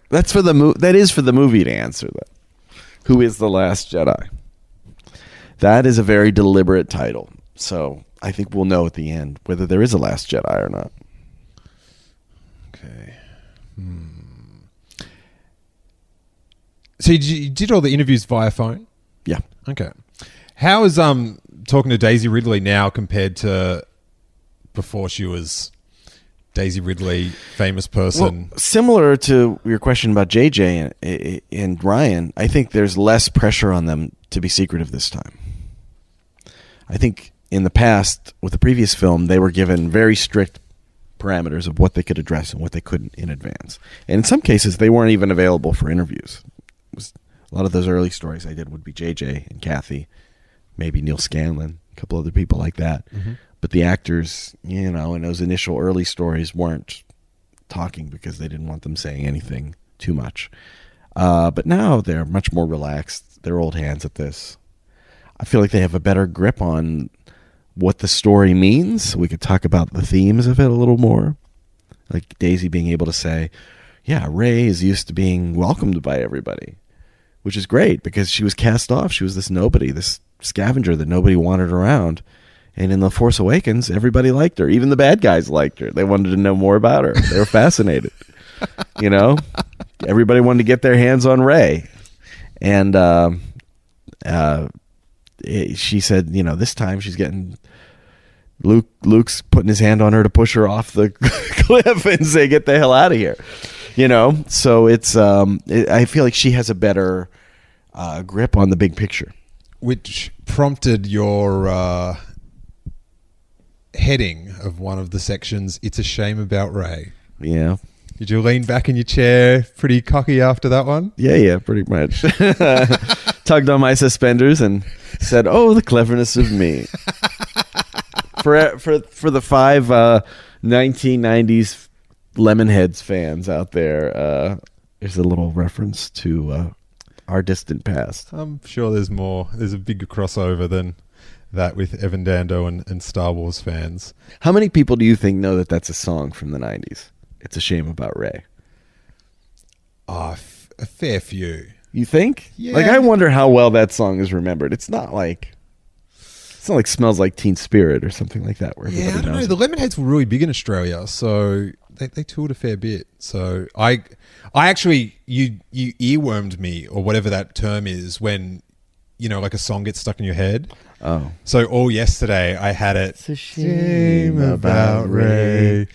That's for the movie to answer that. Who is the last Jedi? That is a very deliberate title. So I think we'll know at the end whether there is a Last Jedi or not. Okay. So you did all the interviews via phone? Yeah. Okay. How is talking to Daisy Ridley now compared to before she was Daisy Ridley, famous person? Well, similar to your question about JJ and Rian, I think there's less pressure on them to be secretive this time. I think in the past, with the previous film, they were given very strict parameters of what they could address and what they couldn't in advance. And in some cases, they weren't even available for interviews. It was a lot of those early stories I did would be J.J. and Kathy, maybe Neil Scanlon, a couple other people like that. Mm-hmm. But the actors, you know, in those initial early stories weren't talking because they didn't want them saying anything too much. But now they're much more relaxed. They're old hands at this. I feel like they have a better grip on what the story means. We could talk about the themes of it a little more. Like Daisy being able to say, yeah, Rey is used to being welcomed by everybody, which is great because she was cast off. She was this nobody, this scavenger that nobody wanted around. And in The Force Awakens, everybody liked her. Even the bad guys liked her. They wanted to know more about her. They were fascinated. You know? Everybody wanted to get their hands on Rey. And she said, you know, this time she's getting... Luke's putting his hand on her to push her off the cliff and say, get the hell out of here. You know? So it's... I feel like she has a better grip on the big picture. Which prompted your... heading of one of the sections, It's a Shame About Rey. Yeah. Did you lean back in your chair pretty cocky after that one? Yeah, pretty much. Tugged on my suspenders and said, oh, the cleverness of me. for the five 1990s Lemonheads fans out there, there's a little reference to our distant past. I'm sure there's more. There's a bigger crossover than... that with Evan Dando and Star Wars fans. How many people do you think know that that's a song from the 90s? It's a Shame About Rey. A fair few. You think? Yeah. Like, I wonder how well that song is remembered. It's not like Smells Like Teen Spirit or something like that. Where yeah, I don't know. The Lemonheads were really big in Australia, so they toured a fair bit. So I actually, you earwormed me, or whatever that term is, when, you know, like a song gets stuck in your head. Oh. So all yesterday I had it. It's a shame about Rey.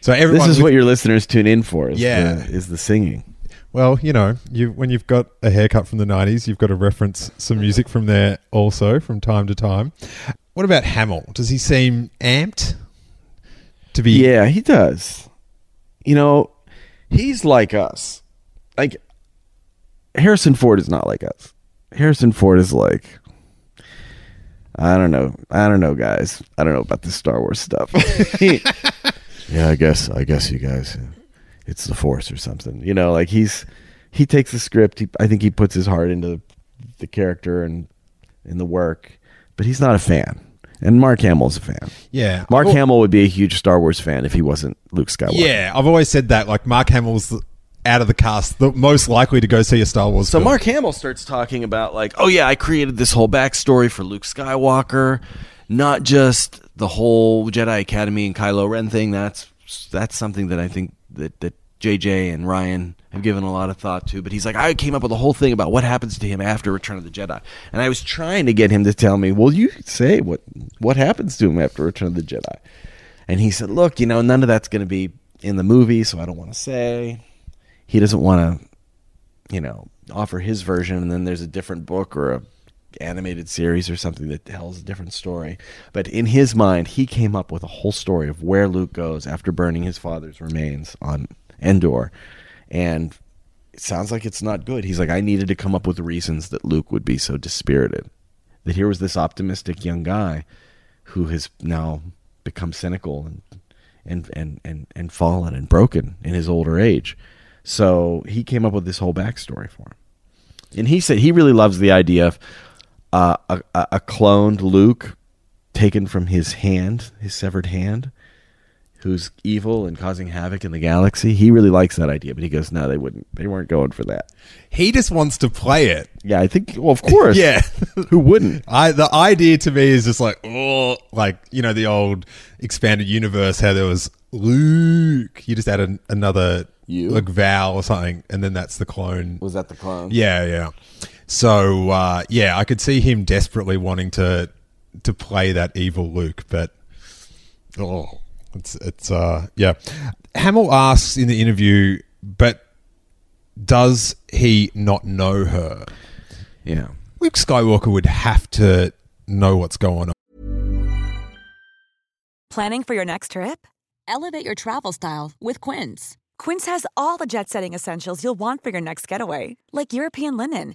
So everyone, this is what your listeners tune in for. Is the singing. Well, you know, when you've got a haircut from the 90s, you've got to reference some music from there also from time to time. What about Hamill? Does he seem amped to be? Yeah, he does. You know, he's like us. Like, Harrison Ford is not like us. Harrison Ford is like, I don't know, guys. I don't know about this Star Wars stuff. Yeah, I guess you guys, it's the Force or something. You know, like he takes the script. I think he puts his heart into the character and in the work, but he's not a fan. And Mark Hamill's a fan. Yeah, Mark Hamill would be a huge Star Wars fan if he wasn't Luke Skywalker. Yeah, I've always said that. Like, Mark Hamill's out of the cast, the most likely to go see a Star Wars film. Mark Hamill starts talking about, like, oh yeah, I created this whole backstory for Luke Skywalker, not just the whole Jedi Academy and Kylo Ren thing. That's something that I think that JJ and Ryan have given a lot of thought to. But he's like, I came up with a whole thing about what happens to him after Return of the Jedi. And I was trying to get him to tell me, well, you say what happens to him after Return of the Jedi. And he said, look, you know, none of that's going to be in the movie, so I don't want to say... He doesn't want to, you know, offer his version, and then there's a different book or an animated series or something that tells a different story. But in his mind, he came up with a whole story of where Luke goes after burning his father's remains on Endor. And it sounds like it's not good. He's like, I needed to come up with reasons that Luke would be so dispirited. That here was this optimistic young guy who has now become cynical and fallen and broken in his older age. So he came up with this whole backstory for him. And he said he really loves the idea of a cloned Luke taken from his hand, his severed hand, who's evil and causing havoc in the galaxy. He really likes that idea, but he goes, no, they weren't going for that. He just wants to play it. Yeah, I think, well, of course. Yeah. Who wouldn't? The idea to me is just like, oh, like, you know, the old expanded universe, how there was Luke. You just add another... You? Like Val or something, and then that's the clone. Was that the clone? Yeah. So, yeah, I could see him desperately wanting to play that evil Luke, but yeah. Hamill asks in the interview, but does he not know her? Yeah, Luke Skywalker would have to know what's going on. Planning for your next trip? Elevate your travel style with Quince. Quince has all the jet-setting essentials you'll want for your next getaway, like European linen,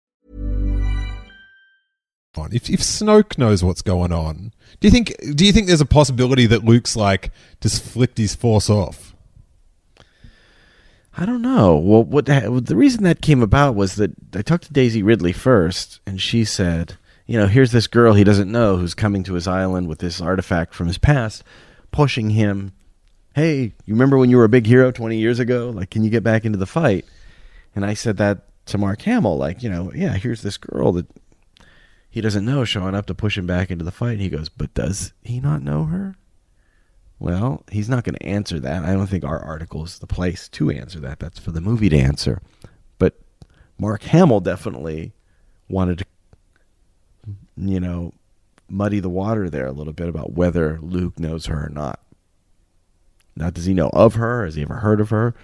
If Snoke knows what's going on, do you think there's a possibility that Luke's like just flicked his force off? I don't know. Well, the reason that came about was that I talked to Daisy Ridley first, and she said, you know, here's this girl he doesn't know who's coming to his island with this artifact from his past, pushing him. Hey, you remember when you were a big hero 20 years ago? Like, can you get back into the fight? And I said that to Mark Hamill, like, you know, yeah, here's this girl that he doesn't know showing up to push him back into the fight. And he goes, but does he not know her? Well, he's not going to answer that. I don't think our article is the place to answer that. That's for the movie to answer. But Mark Hamill definitely wanted to, you know, muddy the water there a little bit about whether Luke knows her or not. Now, does he know of her? Has he ever heard of her?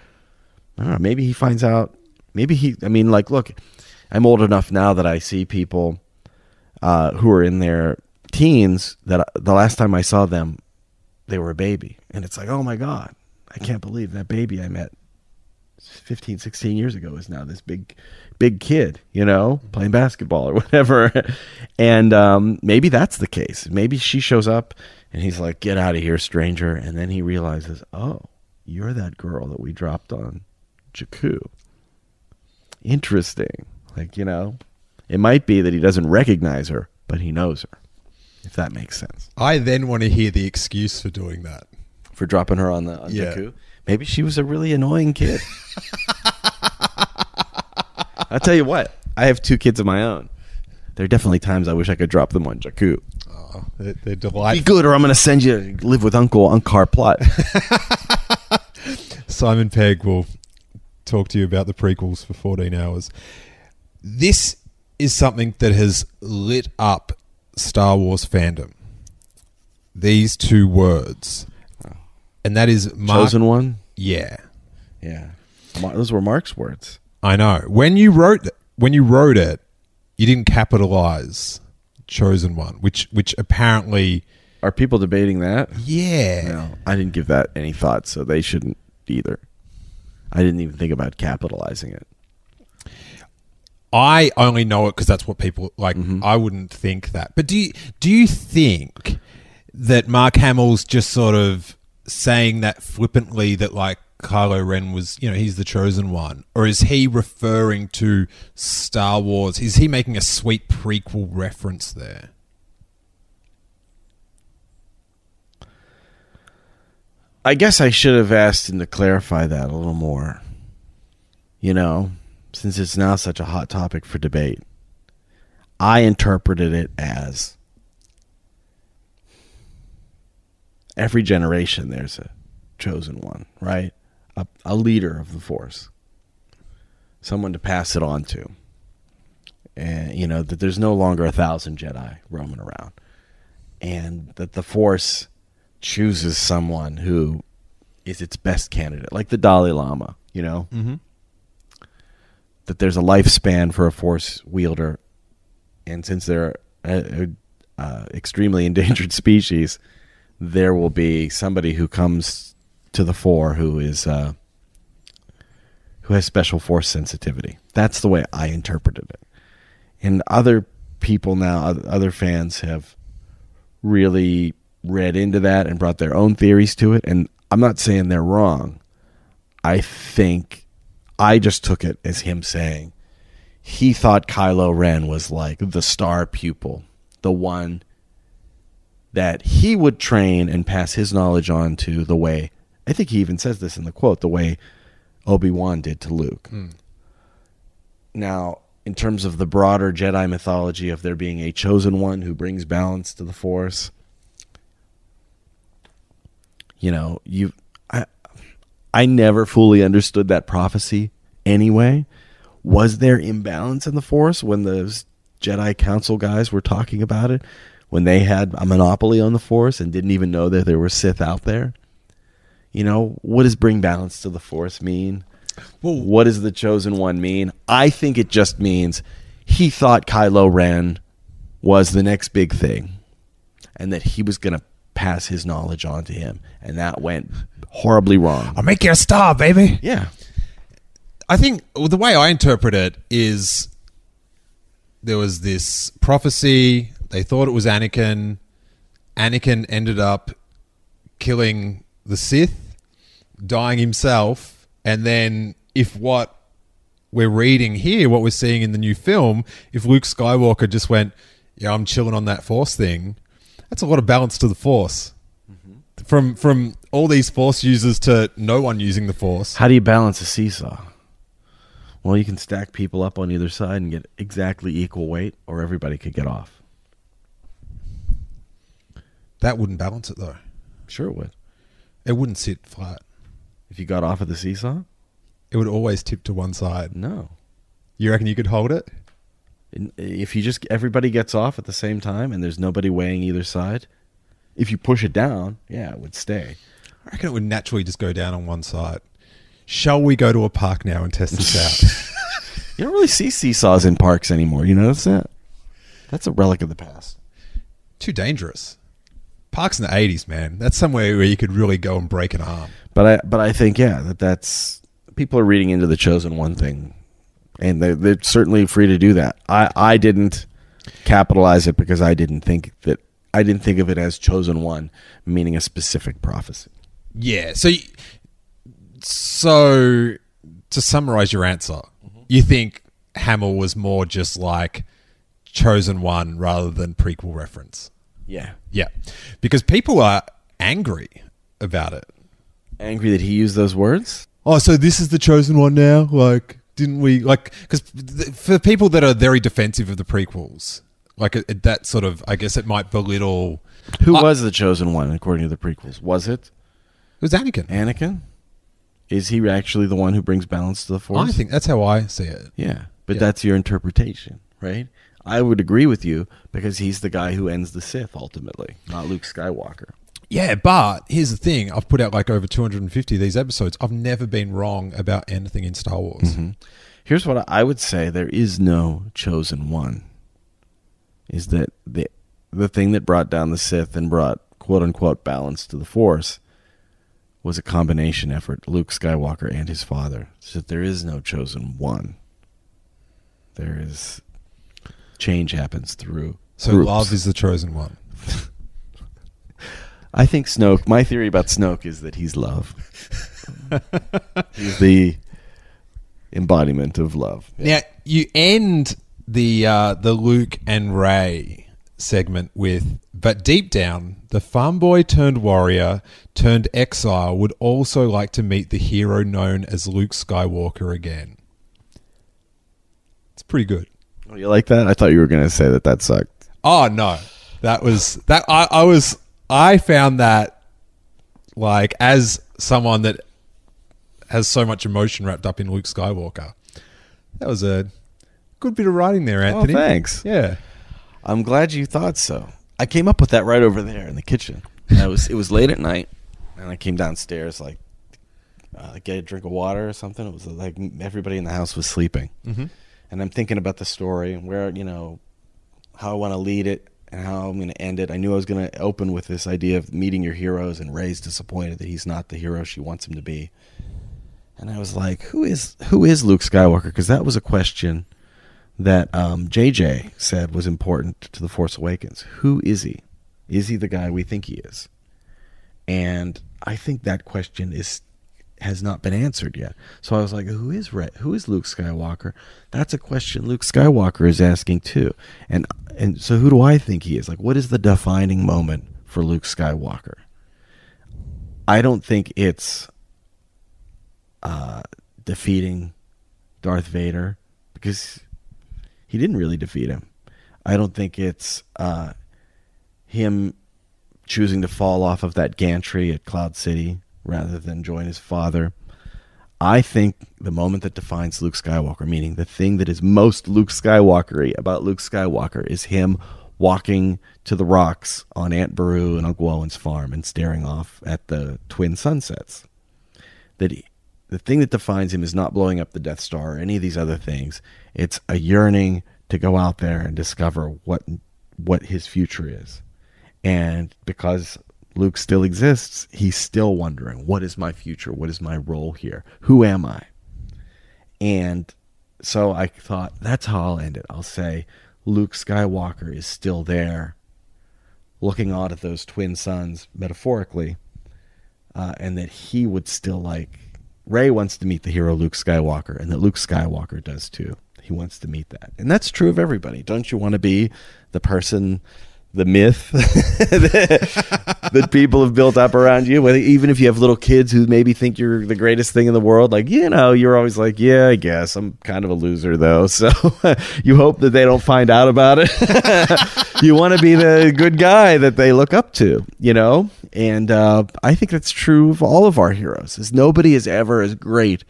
I don't know. Maybe he finds out. Look, I'm old enough now that I see people who are in their teens that the last time I saw them, they were a baby. And it's like, oh my God, I can't believe that baby I met 15, 16 years ago is now this big kid, you know, playing basketball or whatever. And maybe that's the case. Maybe she shows up and he's like, get out of here, stranger. And then he realizes, oh, you're that girl that we dropped on Jakku. Interesting. Like, you know. It might be that he doesn't recognize her, but he knows her, if that makes sense. I then want to hear the excuse for doing that. For dropping her on Jakku? Maybe she was a really annoying kid. I'll tell you what. I have two kids of my own. There are definitely times I wish I could drop them on Jakku. Oh, they're delightful. Be good or I'm going to send you live with Uncle Ankar Plot. Simon Pegg will talk to you about the prequels for 14 hours. This is something that has lit up Star Wars fandom. These two words. Oh. And that is Mark. Chosen one? Yeah. Yeah. Those were Mark's words. I know. When you wrote it, you didn't capitalize Chosen One, which apparently... Are people debating that? Yeah. No, I didn't give that any thought, so they shouldn't either. I didn't even think about capitalizing it. I only know it because that's what people like. Mm-hmm. I wouldn't think that. But do you think that Mark Hamill's just sort of saying that flippantly, that like Kylo Ren was, you know, he's the chosen one, or is he referring to Star Wars? Is he making a sweet prequel reference there? I guess I should have asked him to clarify that a little more. You know. Since it's now such a hot topic for debate, I interpreted it as every generation there's a chosen one, right? A leader of the Force. Someone to pass it on to. And, you know, that there's no longer 1,000 Jedi roaming around. And that the Force chooses someone who is its best candidate, like the Dalai Lama, you know? Mm-hmm. That there's a lifespan for a Force wielder, and since they're an extremely endangered species, there will be somebody who comes to the fore who has special Force sensitivity. That's the way I interpreted it. And other people now, other fans have really read into that and brought their own theories to it, and I'm not saying they're wrong. I just took it as him saying he thought Kylo Ren was like the star pupil, the one that he would train and pass his knowledge on to, the way, I think he even says this in the quote, the way Obi-Wan did to Luke. Mm. Now, in terms of the broader Jedi mythology of there being a chosen one who brings balance to the Force, you know, I never fully understood that prophecy anyway. Was there imbalance in the Force when those Jedi Council guys were talking about it? when they had a monopoly on the Force and didn't even know that there were Sith out there. You know, what does bring balance to the Force mean? Whoa. What does the Chosen One mean? I think it just means he thought Kylo Ren was the next big thing and that he was going to pass his knowledge on to him. And that went horribly wrong. I'll make you a star, baby. Yeah. I think the way I interpret it is there was this prophecy. They thought it was Anakin. Anakin ended up killing the Sith, dying himself. And then if what we're reading here, what we're seeing in the new film, if Luke Skywalker just went, yeah, I'm chilling on that Force thing, that's a lot of balance to the Force. Mm-hmm. From all these Force users to no one using the Force. How do you balance a seesaw? Well, you can stack people up on either side and get exactly equal weight, or everybody could get off. That wouldn't balance it, though. Sure it would. It wouldn't sit flat. If you got off of the seesaw? It would always tip to one side. No. You reckon you could hold it? If you just, everybody gets off at the same time and there's nobody weighing either side, if you push it down, yeah, it would stay. I reckon it would naturally just go down on one side. Shall we go to a park now and test this out? You don't really see seesaws in parks anymore. You notice that? That's a relic of the past. Too dangerous. Parks in the 80s, man. That's somewhere where you could really go and break an arm. But I think, yeah, that's... People are reading into the Chosen One thing, and they're certainly free to do that. I didn't capitalize it because I didn't think of it as Chosen One, meaning a specific prophecy. Yeah, so... So, to summarize your answer, mm-hmm. you think Hamill was more just like Chosen One rather than prequel reference? Yeah. Yeah. Because people are angry about it. Angry that he used those words? Oh, so this is the Chosen One now? Like, didn't we... Like, because for people that are very defensive of the prequels, like that sort of... I guess it might belittle... Who was the Chosen One according to the prequels? Was it? It was Anakin. Anakin? Is he actually the one who brings balance to the Force? I think that's how I see it. Yeah, but that's your interpretation, right? I would agree with you because he's the guy who ends the Sith ultimately, not Luke Skywalker. Yeah, but here's the thing. I've put out like over 250 of these episodes. I've never been wrong about anything in Star Wars. Mm-hmm. Here's what I would say. There is no Chosen One. Is that the thing that brought down the Sith and brought quote-unquote balance to the Force was a combination effort, Luke Skywalker and his father. So there is no Chosen One. There is... Change happens through So groups. Love is the Chosen One. I think Snoke... My theory about Snoke is that he's love. He's the embodiment of love. Yeah. Now, you end the Luke and Rey segment with... But deep down, the farm boy turned warrior turned exile would also like to meet the hero known as Luke Skywalker again. It's pretty good. Oh, you like that? I thought you were going to say that sucked. Oh no, that was that. I found that, like, as someone that has so much emotion wrapped up in Luke Skywalker, that was a good bit of writing there, Anthony. Oh, thanks. Yeah, I'm glad you thought so. I came up with that right over there in the kitchen. It was late at night, and I came downstairs like get a drink of water or something. It was like everybody in the house was sleeping, mm-hmm. and I'm thinking about the story and where, you know, how I want to lead it and how I'm going to end it. I knew I was going to open with this idea of meeting your heroes, and Rey's disappointed that he's not the hero she wants him to be. And I was like, who is Luke Skywalker? Because that was a question that J.J. said was important to The Force Awakens. Who is he? Is he the guy we think he is? And I think that question has not been answered yet. So I was like, who is Rey? Who is Luke Skywalker? That's a question Luke Skywalker is asking too. And so who do I think he is? Like, what is the defining moment for Luke Skywalker? I don't think it's defeating Darth Vader, because... He didn't really defeat him. I don't think it's him choosing to fall off of that gantry at Cloud City rather than join his father. I think the moment that defines Luke Skywalker, meaning the thing that is most Luke Skywalker-y about Luke Skywalker, is him walking to the rocks on Aunt Beru and Uncle Owen's farm and staring off at the twin sunsets. That the thing that defines him is not blowing up the Death Star or any of these other things. It's a yearning to go out there and discover what his future is. And because Luke still exists, he's still wondering, what is my future? What is my role here? Who am I? And so I thought, that's how I'll end it. I'll say Luke Skywalker is still there, looking out at those twin suns, metaphorically, and that he would still like... Rey wants to meet the hero Luke Skywalker, and that Luke Skywalker does too. He wants to meet that. And that's true of everybody. Don't you want to be the person... the myth that people have built up around you, even if you have little kids who maybe think you're the greatest thing in the world, like, you know, you're always like, yeah, I guess I'm kind of a loser though. So you hope that they don't find out about it. You want to be the good guy that they look up to, you know? And I think that's true of all of our heroes, is nobody is ever as great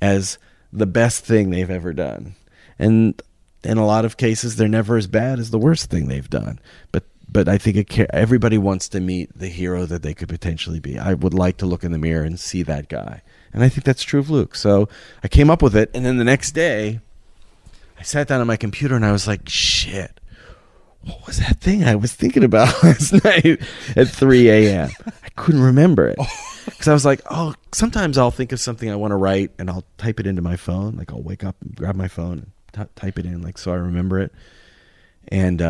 as the best thing they've ever done. And in a lot of cases, they're never as bad as the worst thing they've done. But I think everybody wants to meet the hero that they could potentially be. I would like to look in the mirror and see that guy. And I think that's true of Luke. So I came up with it. And then the next day, I sat down on my computer and I was like, shit, what was that thing I was thinking about last night at 3 a.m.? I couldn't remember it. Because I was like, oh, sometimes I'll think of something I want to write and I'll type it into my phone. Like I'll wake up and grab my phone and type it in, like, so I remember it. And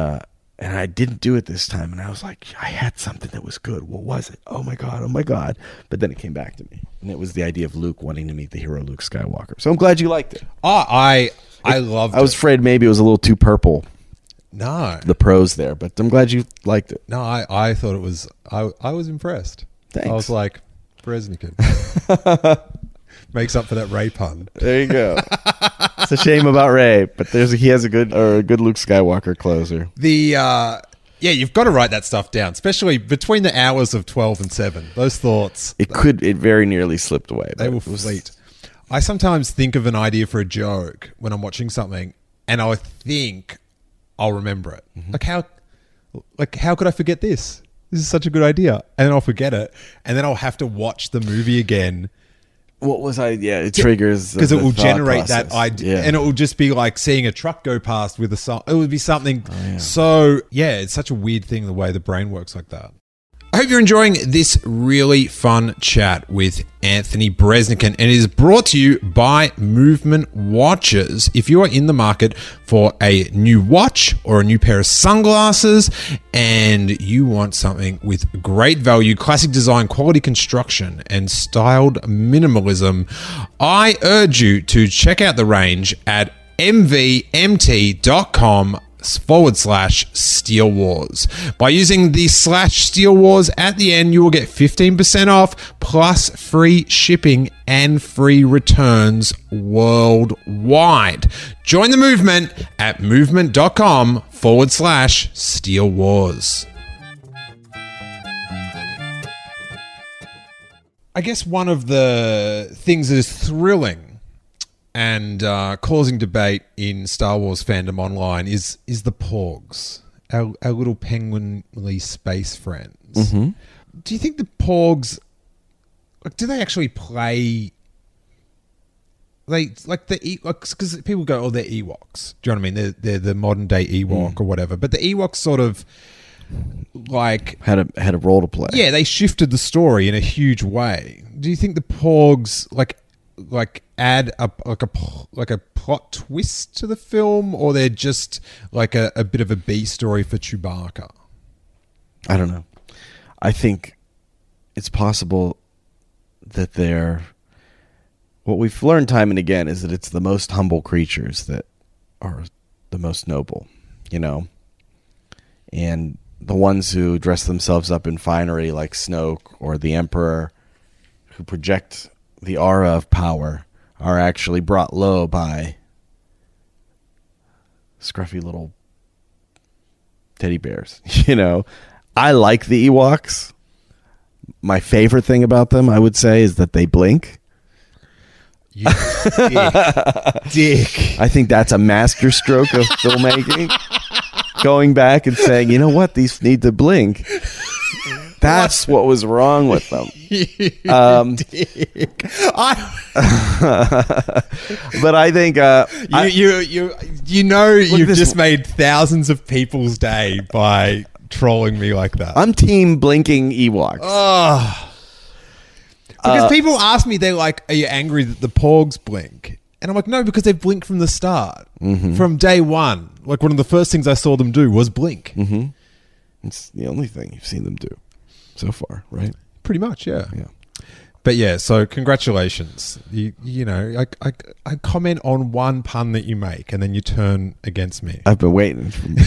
I didn't do it this time. And I was like, I had something that was good. What was it? Oh, my God. But then it came back to me. And it was the idea of Luke wanting to meet the hero Luke Skywalker. So I'm glad you liked it. Oh, I loved it. I was afraid maybe it was a little too purple. No. The prose there. But I'm glad you liked it. No, I thought it was... I was impressed. Thanks. I was like, Breznican. Makes up for that Rey pun. There you go. It's a shame about Rey, but he has a good Luke Skywalker closer. Yeah, you've got to write that stuff down, especially between the hours of 12 and 7. Those thoughts. It very nearly slipped away. They will fleet. I sometimes think of an idea for a joke when I'm watching something, and I think I'll remember it. Mm-hmm. Like how could I forget this? This is such a good idea, and I'll forget it, and then I'll have to watch the movie again. What was I? Yeah, it triggers because it will generate process. That idea, yeah. And it will just be like seeing a truck go past with a song. It would be something. Oh, yeah. So yeah, it's such a weird thing the way the brain works like that. I hope you're enjoying this really fun chat with Anthony Breznican, and it is brought to you by Movement Watches. If you are in the market for a new watch or a new pair of sunglasses and you want something with great value, classic design, quality construction, and styled minimalism, I urge you to check out the range at mvmt.com/Steel Wars. By using the /Steel Wars at the end, you will get 15% off plus free shipping and free returns worldwide. Join the movement at movement.com/Steel Wars. I guess one of the things that is thrilling and causing debate in Star Wars fandom online is the Porgs, our little penguinly space friends. Mm-hmm. Do you think the Porgs, like, do they actually play? Because people go, oh, they're Ewoks. Do you know what I mean? They're the modern day Ewok or whatever. But the Ewoks sort of like had a role to play. Yeah, they shifted the story in a huge way. Do you think the Porgs like add a plot twist to the film, or they're just like a bit of a B story for Chewbacca? I don't know. I think it's possible that they're... What we've learned time and again is that it's the most humble creatures that are the most noble, you know? And the ones who dress themselves up in finery like Snoke or the Emperor, who project the aura of power, are actually brought low by scruffy little teddy bears. You know, I like the Ewoks. My favorite thing about them, I would say, is that they blink. You dick. I think that's a masterstroke of filmmaking. going back and saying, you know what, these need to blink. That's what was wrong with them. But I think you've just made thousands of people's day by trolling me like that. I'm team blinking Ewoks. Oh. Because people ask me, they're like, "Are you angry that the Porgs blink?" And I'm like, "No, because they blink from the start, from day one. Like one of the first things I saw them do was blink. Mm-hmm. It's the only thing you've seen them do." So far, right? Pretty much, yeah. But yeah, so congratulations. You know, I comment on one pun that you make and then you turn against me. I've been waiting for me.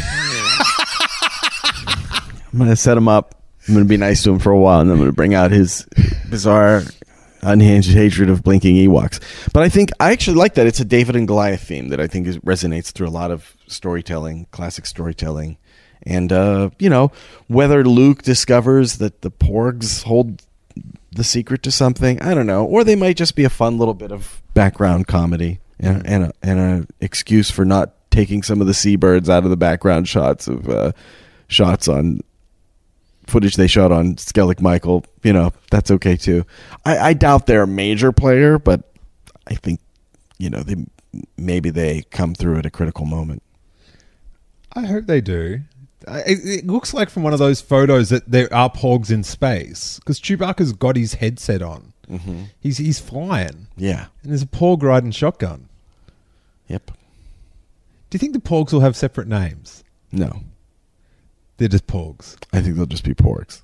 I'm going to set him up. I'm going to be nice to him for a while, and then I'm going to bring out his bizarre, unhinged hatred of blinking Ewoks. But I think I actually like that. It's a David and Goliath theme that I think resonates through a lot of storytelling, classic storytelling. And, you know, whether Luke discovers that the Porgs hold the secret to something, I don't know. Or they might just be a fun little bit of background comedy and an excuse for not taking some of the seabirds out of the background shots of shots on footage they shot on Skellig Michael. You know, that's okay, too. I doubt they're a major player, but I think, you know, maybe they come through at a critical moment. I hope they do. It looks like from one of those photos that there are Porgs in space because Chewbacca's got his headset on. Mm-hmm. He's flying. Yeah. And there's a Porg riding shotgun. Yep. Do you think the Porgs will have separate names? No. They're just Porgs. I think they'll just be Porgs.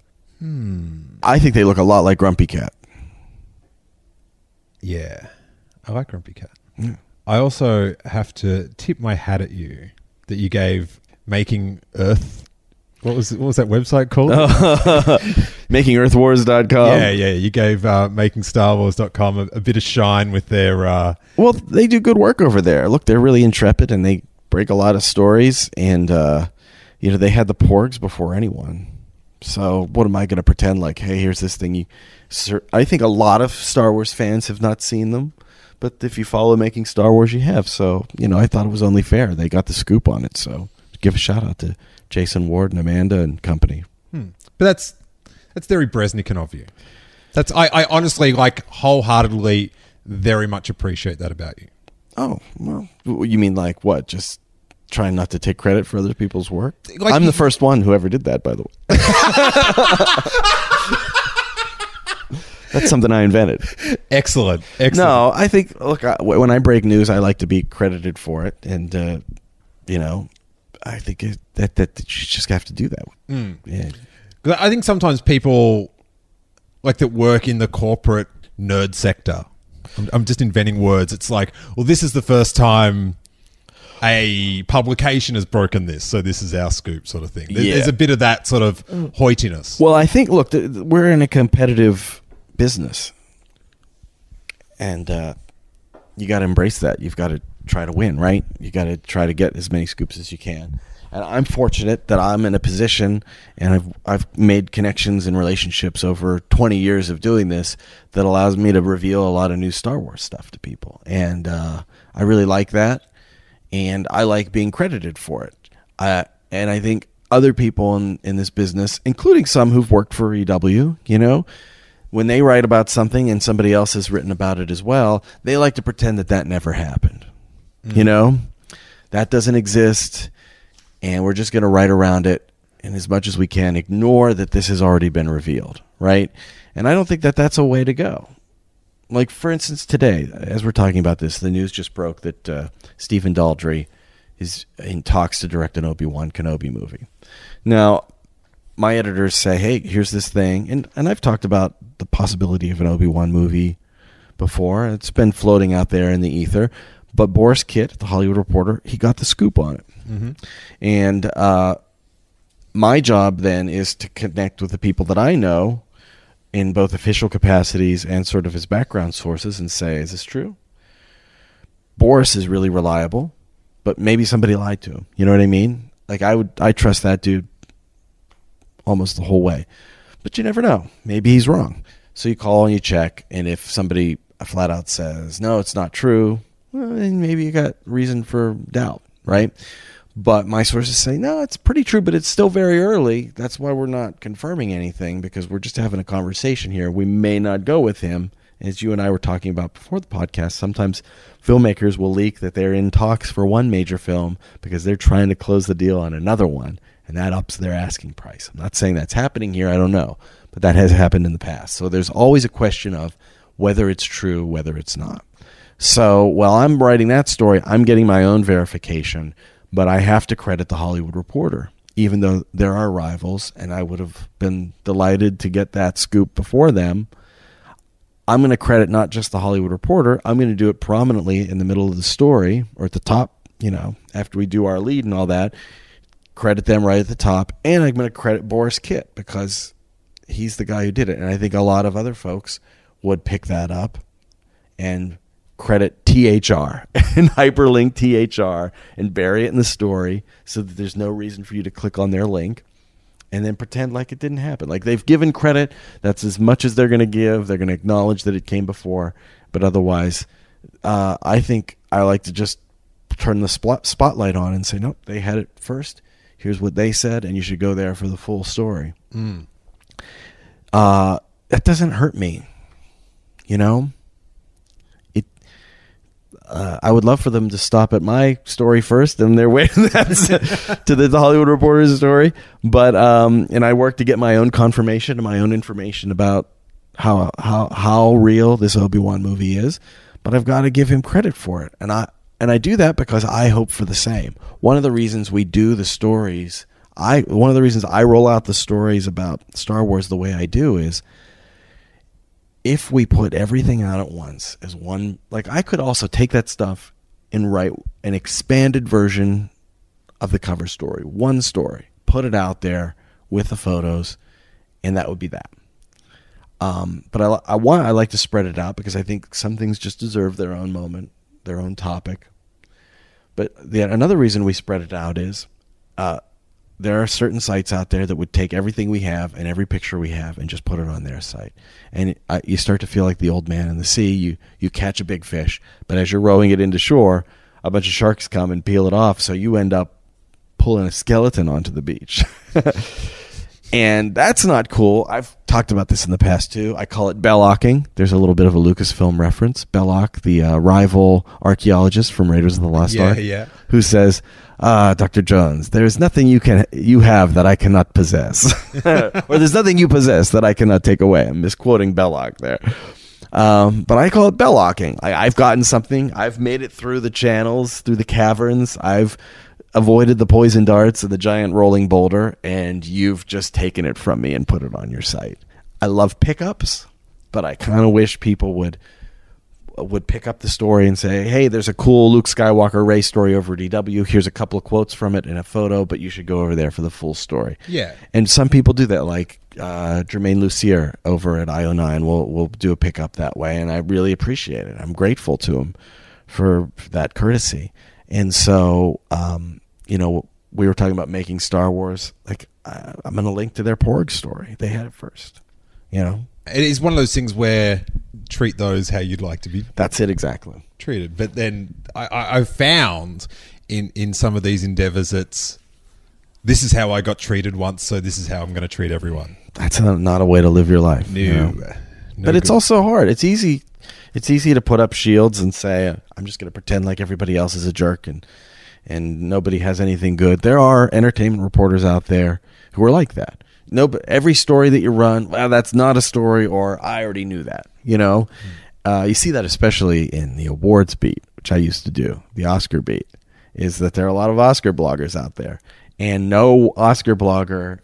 I think they look a lot like Grumpy Cat. Yeah. I like Grumpy Cat. Yeah. I also have to tip my hat at you that you gave... Making Earth, what was that website called? MakingEarthWars.com. Yeah. You gave MakingStarWars.com a bit of shine with their. Well, they do good work over there. Look, they're really intrepid and they break a lot of stories. And you know, they had the Porgs before anyone. So what am I going to pretend like? Hey, here's this thing. I think a lot of Star Wars fans have not seen them. But if you follow Making Star Wars, you have. So you know, I thought it was only fair. They got the scoop on it. So. Give a shout out to Jason Ward and Amanda and company. But that's very Breznican of you. That's I honestly, like, wholeheartedly very much appreciate that about you. Oh, well, you mean like what? Just trying not to take credit for other people's work? Like, I'm the first one who ever did that, by the way. That's something I invented. Excellent. No, I think, look, when I break news, I like to be credited for it. And, you know... I think that you just have to do that. Yeah. I think sometimes people like that work in the corporate nerd sector. I'm just inventing words. It's like, well, this is the first time a publication has broken this, so this is our scoop sort of thing. There's a bit of that sort of hoightiness. Well, I think, look, we're in a competitive business. And you got to embrace that. You've got to try to win, right? You got to try to get as many scoops as you can. And I'm fortunate that I'm in a position, and I've made connections and relationships over 20 years of doing this that allows me to reveal a lot of new Star Wars stuff to people. And I really like that, and I like being credited for it. And I think other people in this business, including some who've worked for EW, you know, when they write about something and somebody else has written about it as well, they like to pretend that never happened. You know, that doesn't exist, and we're just going to write around it, and as much as we can, ignore that this has already been revealed, right? And I don't think that's a way to go. Like, for instance, today, as we're talking about this, the news just broke that Stephen Daldry is in talks to direct an Obi-Wan Kenobi movie. Now, my editors say, hey, here's this thing, and I've talked about the possibility of an Obi-Wan movie before. It's been floating out there in the ether. But Borys Kit, the Hollywood Reporter, he got the scoop on it. Mm-hmm. And my job then is to connect with the people that I know in both official capacities and sort of his background sources and say, is this true? Borys is really reliable, but maybe somebody lied to him. You know what I mean? Like, I trust that dude almost the whole way. But you never know. Maybe he's wrong. So you call and you check, and if somebody flat out says, no, it's not true, well, then maybe you got reason for doubt, right? But my sources say, no, it's pretty true, but it's still very early. That's why we're not confirming anything, because we're just having a conversation here. We may not go with him. As you and I were talking about before the podcast, sometimes filmmakers will leak that they're in talks for one major film because they're trying to close the deal on another one, and that ups their asking price. I'm not saying that's happening here. I don't know. But that has happened in the past. So there's always a question of whether it's true, whether it's not. So while I'm writing that story, I'm getting my own verification, but I have to credit the Hollywood Reporter, even though there are rivals, and I would have been delighted to get that scoop before them. I'm going to credit not just the Hollywood Reporter. I'm going to do it prominently in the middle of the story or at the top, you know, after we do our lead and all that. Credit them right at the top. And I'm going to credit Borys Kit because he's the guy who did it. And I think a lot of other folks would pick that up and credit THR and hyperlink THR and bury it in the story so that there's no reason for you to click on their link. And then pretend like it didn't happen. Like they've given credit. That's as much as they're going to give. They're going to acknowledge that it came before. But otherwise, I think I like to just turn the spotlight on and say, nope, they had it first. Here's what they said. And you should go there for the full story. That doesn't hurt me. You know? I would love for them to stop at my story first and their way to the Hollywood Reporter's story. But and I work to get my own confirmation and my own information about how real this Obi-Wan movie is. But I've got to give him credit for it, and I do that because I hope for the same. One of the reasons we do the stories, one of the reasons I roll out the stories about Star Wars the way I do is, if we put everything out at once as one, like I could also take that stuff and write an expanded version of the cover story, one story, put it out there with the photos, and that would be that. But I like to spread it out because I think some things just deserve their own moment, their own topic. But another reason we spread it out is there are certain sites out there that would take everything we have and every picture we have and just put it on their site. And you start to feel like the old man in the sea. You catch a big fish, but as you're rowing it into shore, a bunch of sharks come and peel it off. So you end up pulling a skeleton onto the beach. And that's not cool. I've talked about this in the past too. I call it bellocking. There's a little bit of a Lucasfilm reference. Belloc, the rival archaeologist from Raiders of the Lost Ark, who says, Dr. Jones, there's nothing you have that I cannot possess. Or there's nothing you possess that I cannot take away. I'm misquoting Belloc there. But I call it bellocking. I've gotten something. I've made it through the channels, through the caverns. I've avoided the poison darts and the giant rolling boulder, and you've just taken it from me and put it on your site. I love pickups, but I kind of wish people would pick up the story and say, hey, there's a cool Luke Skywalker Rey story over at EW. Here's a couple of quotes from it and a photo, but you should go over there for the full story. Yeah. And some people do that, like Germain Lussier over at io9 will do a pickup that way, and I really appreciate it. I'm grateful to him for that courtesy. And so, you know, we were talking about Making Star Wars. Like, I'm going to link to their Porg story. They had it first, you know? It is one of those things where treat those how you'd like to be. That's it, exactly. Treated. But then I've found in some of these endeavors, it's this is how I got treated once, so this is how I'm going to treat everyone. That's not a way to live your life. No, you know? But it's also hard. It's easy to put up shields and say, I'm just going to pretend like everybody else is a jerk and nobody has anything good. There are entertainment reporters out there who are like that. No, but every story that you run, well, that's not a story, or I already knew that, you know? You see that especially in the awards beat, which I used to do, the Oscar beat, is that there are a lot of Oscar bloggers out there. And no Oscar blogger,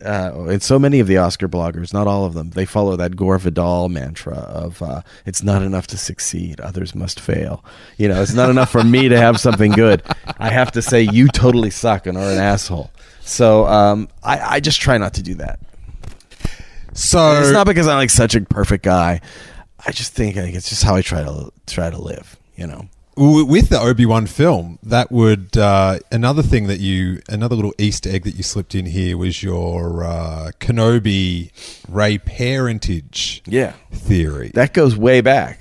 and so many of the Oscar bloggers, not all of them, they follow that Gore Vidal mantra of it's not enough to succeed, others must fail. You know, it's not enough for me to have something good. I have to say you totally suck and are an asshole. So I just try not to do that. So and it's not because I'm like such a perfect guy. I just think it's just how I try to live, you know. With the Obi-Wan film, that would another little Easter egg that you slipped in here was your Kenobi Rey parentage theory. That goes way back.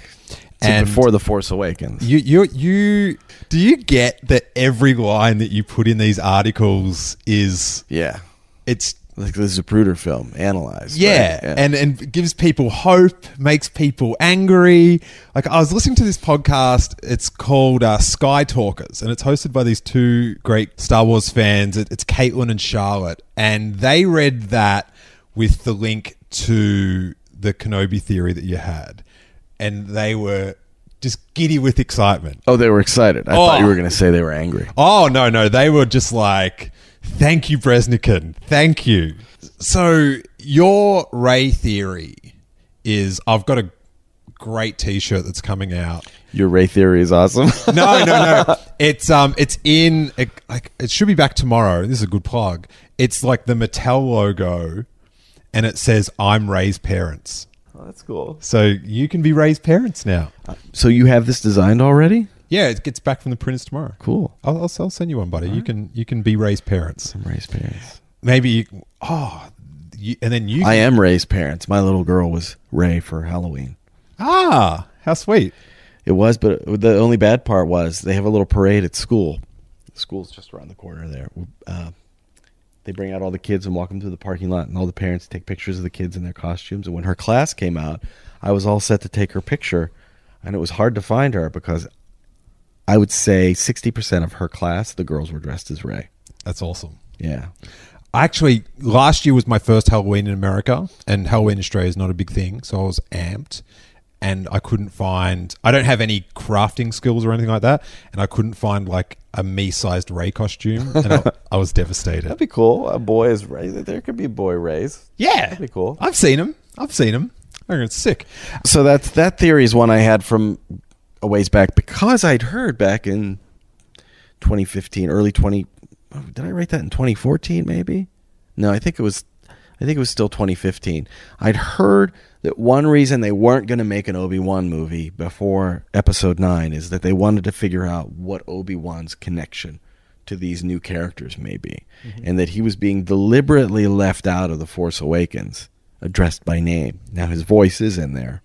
And before The Force Awakens. You do you get that every line that you put in these articles is... Yeah. It's... Like the Zapruder film, analyzed. Yeah, right? Yeah. And gives people hope, makes people angry. Like, I was listening to this podcast. It's called Sky Talkers, and it's hosted by these two great Star Wars fans. It's Caitlin and Charlotte. And they read that with the link to the Kenobi theory that you had. And they were just giddy with excitement. Oh, they were excited. I thought you were going to say they were angry. Oh, no. They were just like... Thank you, Breznican. Thank you. So your Rey theory is... I've got a great T-shirt that's coming out. Your Rey theory is awesome. No. It's in... It should be back tomorrow. This is a good plug. It's like the Mattel logo, and it says, "I'm Rey's parents." Oh, that's cool. So you can be Rey's parents now. So you have this designed already? Yeah, it gets back from the printers tomorrow. Cool. I'll send you one, buddy. Right. You can be Rey's parents. I'm Rey's parents. Maybe I am Rey's parents. My little girl was Rey for Halloween. Ah, how sweet. It was, but the only bad part was they have a little parade at school. The school's just around the corner there. They bring out all the kids and walk them through the parking lot, and all the parents take pictures of the kids in their costumes. And when her class came out, I was all set to take her picture, and it was hard to find her because... I would say 60% of her class, the girls were dressed as Rey. That's awesome. Yeah. Actually, last year was my first Halloween in America, and Halloween in Australia is not a big thing, so I was amped, and I don't have any crafting skills or anything like that, and I couldn't find like a me-sized Rey costume, and I was devastated. That'd be cool. A boy is Rey. There could be boy Reys. Yeah. That'd be cool. I've seen them. Oh, it's sick. So that theory is one I had from... a ways back, because I'd heard back in 2015, did I write that in 2014 maybe? No, I think it was still 2015. I'd heard that one reason they weren't going to make an Obi-Wan movie before Episode 9 is that they wanted to figure out what Obi-Wan's connection to these new characters may be, and that he was being deliberately left out of The Force Awakens, addressed by name. Now his voice is in there,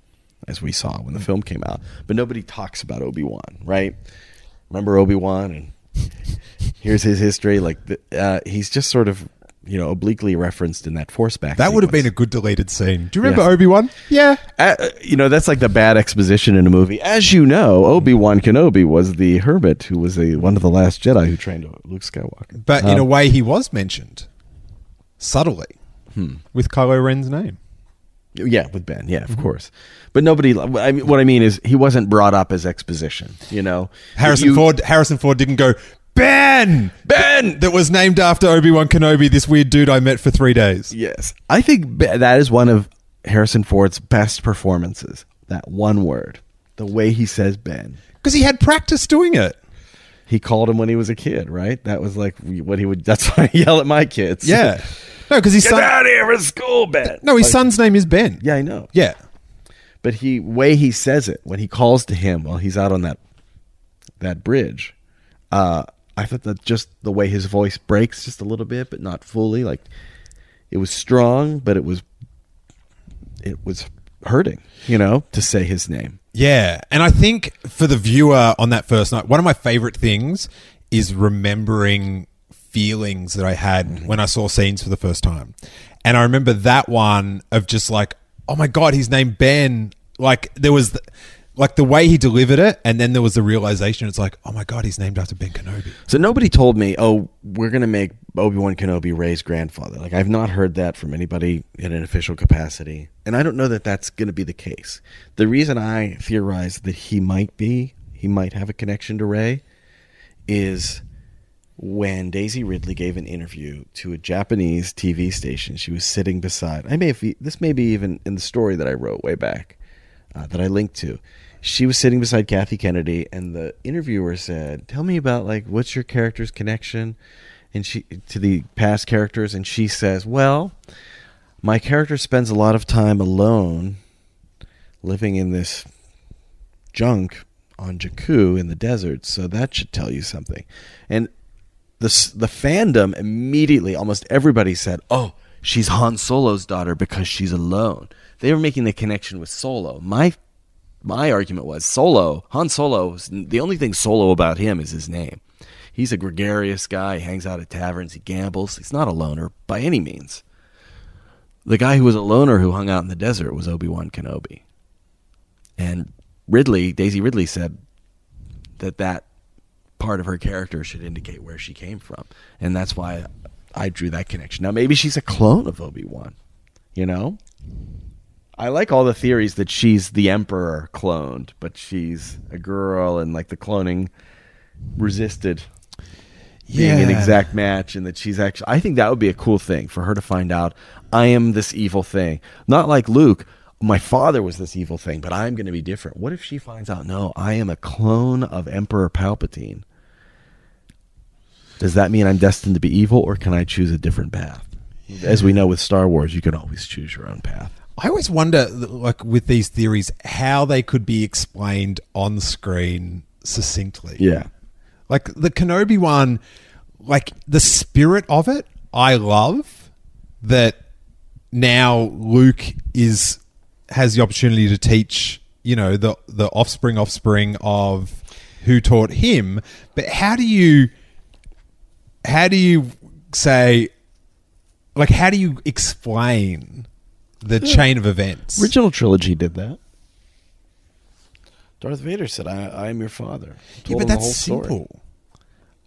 as we saw when the film came out. But nobody talks about Obi-Wan, right? Remember Obi-Wan? And here's his history. Like, he's just sort of, obliquely referenced in that force back. That would have been a good deleted scene. Do you remember Obi-Wan? Yeah. That's like the bad exposition in a movie. As you know, Obi-Wan Kenobi was the hermit who was one of the last Jedi who trained Luke Skywalker. But in a way, he was mentioned subtly with Kylo Ren's name. Yeah, with Ben. Yeah, of course. But nobody... What I mean is he wasn't brought up as exposition, Harrison Ford didn't go, Ben! That was named after Obi-Wan Kenobi, this weird dude I met for 3 days. Yes. I think that is one of Harrison Ford's best performances. That one word. The way he says Ben. Because he had practice doing it. He called him when he was a kid, right? That was like what he would... That's why I yell at my kids. Yeah. No, because his son... Get out of here with school, Ben! No, his son's name is Ben. Yeah, I know. Yeah. But way he says it, when he calls to him while he's out on that bridge, I thought that just the way his voice breaks just a little bit, but not fully, like, it was strong, but it was hurting, to say his name. Yeah, and I think for the viewer on that first night, one of my favorite things is remembering... feelings that I had when I saw scenes for the first time. And I remember that one of just like, oh my God, he's named Ben. Like there was the way he delivered it. And then there was the realization. It's like, oh my God, he's named after Ben Kenobi. So nobody told me, oh, we're going to make Obi-Wan Kenobi Rey's grandfather. Like I've not heard that from anybody in an official capacity. And I don't know that that's going to be the case. The reason I theorized that he might have a connection to Rey is... when Daisy Ridley gave an interview to a Japanese TV station, she was sitting beside... this may be even in the story that I wrote way back that I linked to. She was sitting beside Kathy Kennedy, and the interviewer said, "Tell me about what's your character's connection to the past characters?" And she says, "Well, my character spends a lot of time alone, living in this junk on Jakku in the desert, so that should tell you something." And The fandom immediately, almost everybody said, "Oh, she's Han Solo's daughter because she's alone." They were making the connection with Solo. My my argument was Solo, Han Solo, the only thing Solo about him is his name. He's a gregarious guy. He hangs out at taverns. He gambles. He's not a loner by any means. The guy who was a loner who hung out in the desert was Obi-Wan Kenobi. And Ridley, Daisy Ridley, said that that part of her character should indicate where she came from. And that's why I drew that connection. Now, maybe she's a clone of Obi-Wan, you know? I like all the theories that she's the Emperor cloned, but she's a girl and like the cloning resisted being an exact match, and that she's actually, I think that would be a cool thing for her to find out. I am this evil thing. Not like Luke, my father was this evil thing, but I'm going to be different. What if she finds out, no, I am a clone of Emperor Palpatine? Does that mean I'm destined to be evil, or can I choose a different path? Yeah. As we know with Star Wars, you can always choose your own path. I always wonder, like with these theories, how they could be explained on screen succinctly. Yeah. Like the Kenobi one, like the spirit of it, I love that now Luke has the opportunity to teach, you know, the offspring of who taught him. But how do you say, like, how do you explain the chain of events? Original trilogy did that. Darth Vader said, I am your father. Yeah, but that's simple.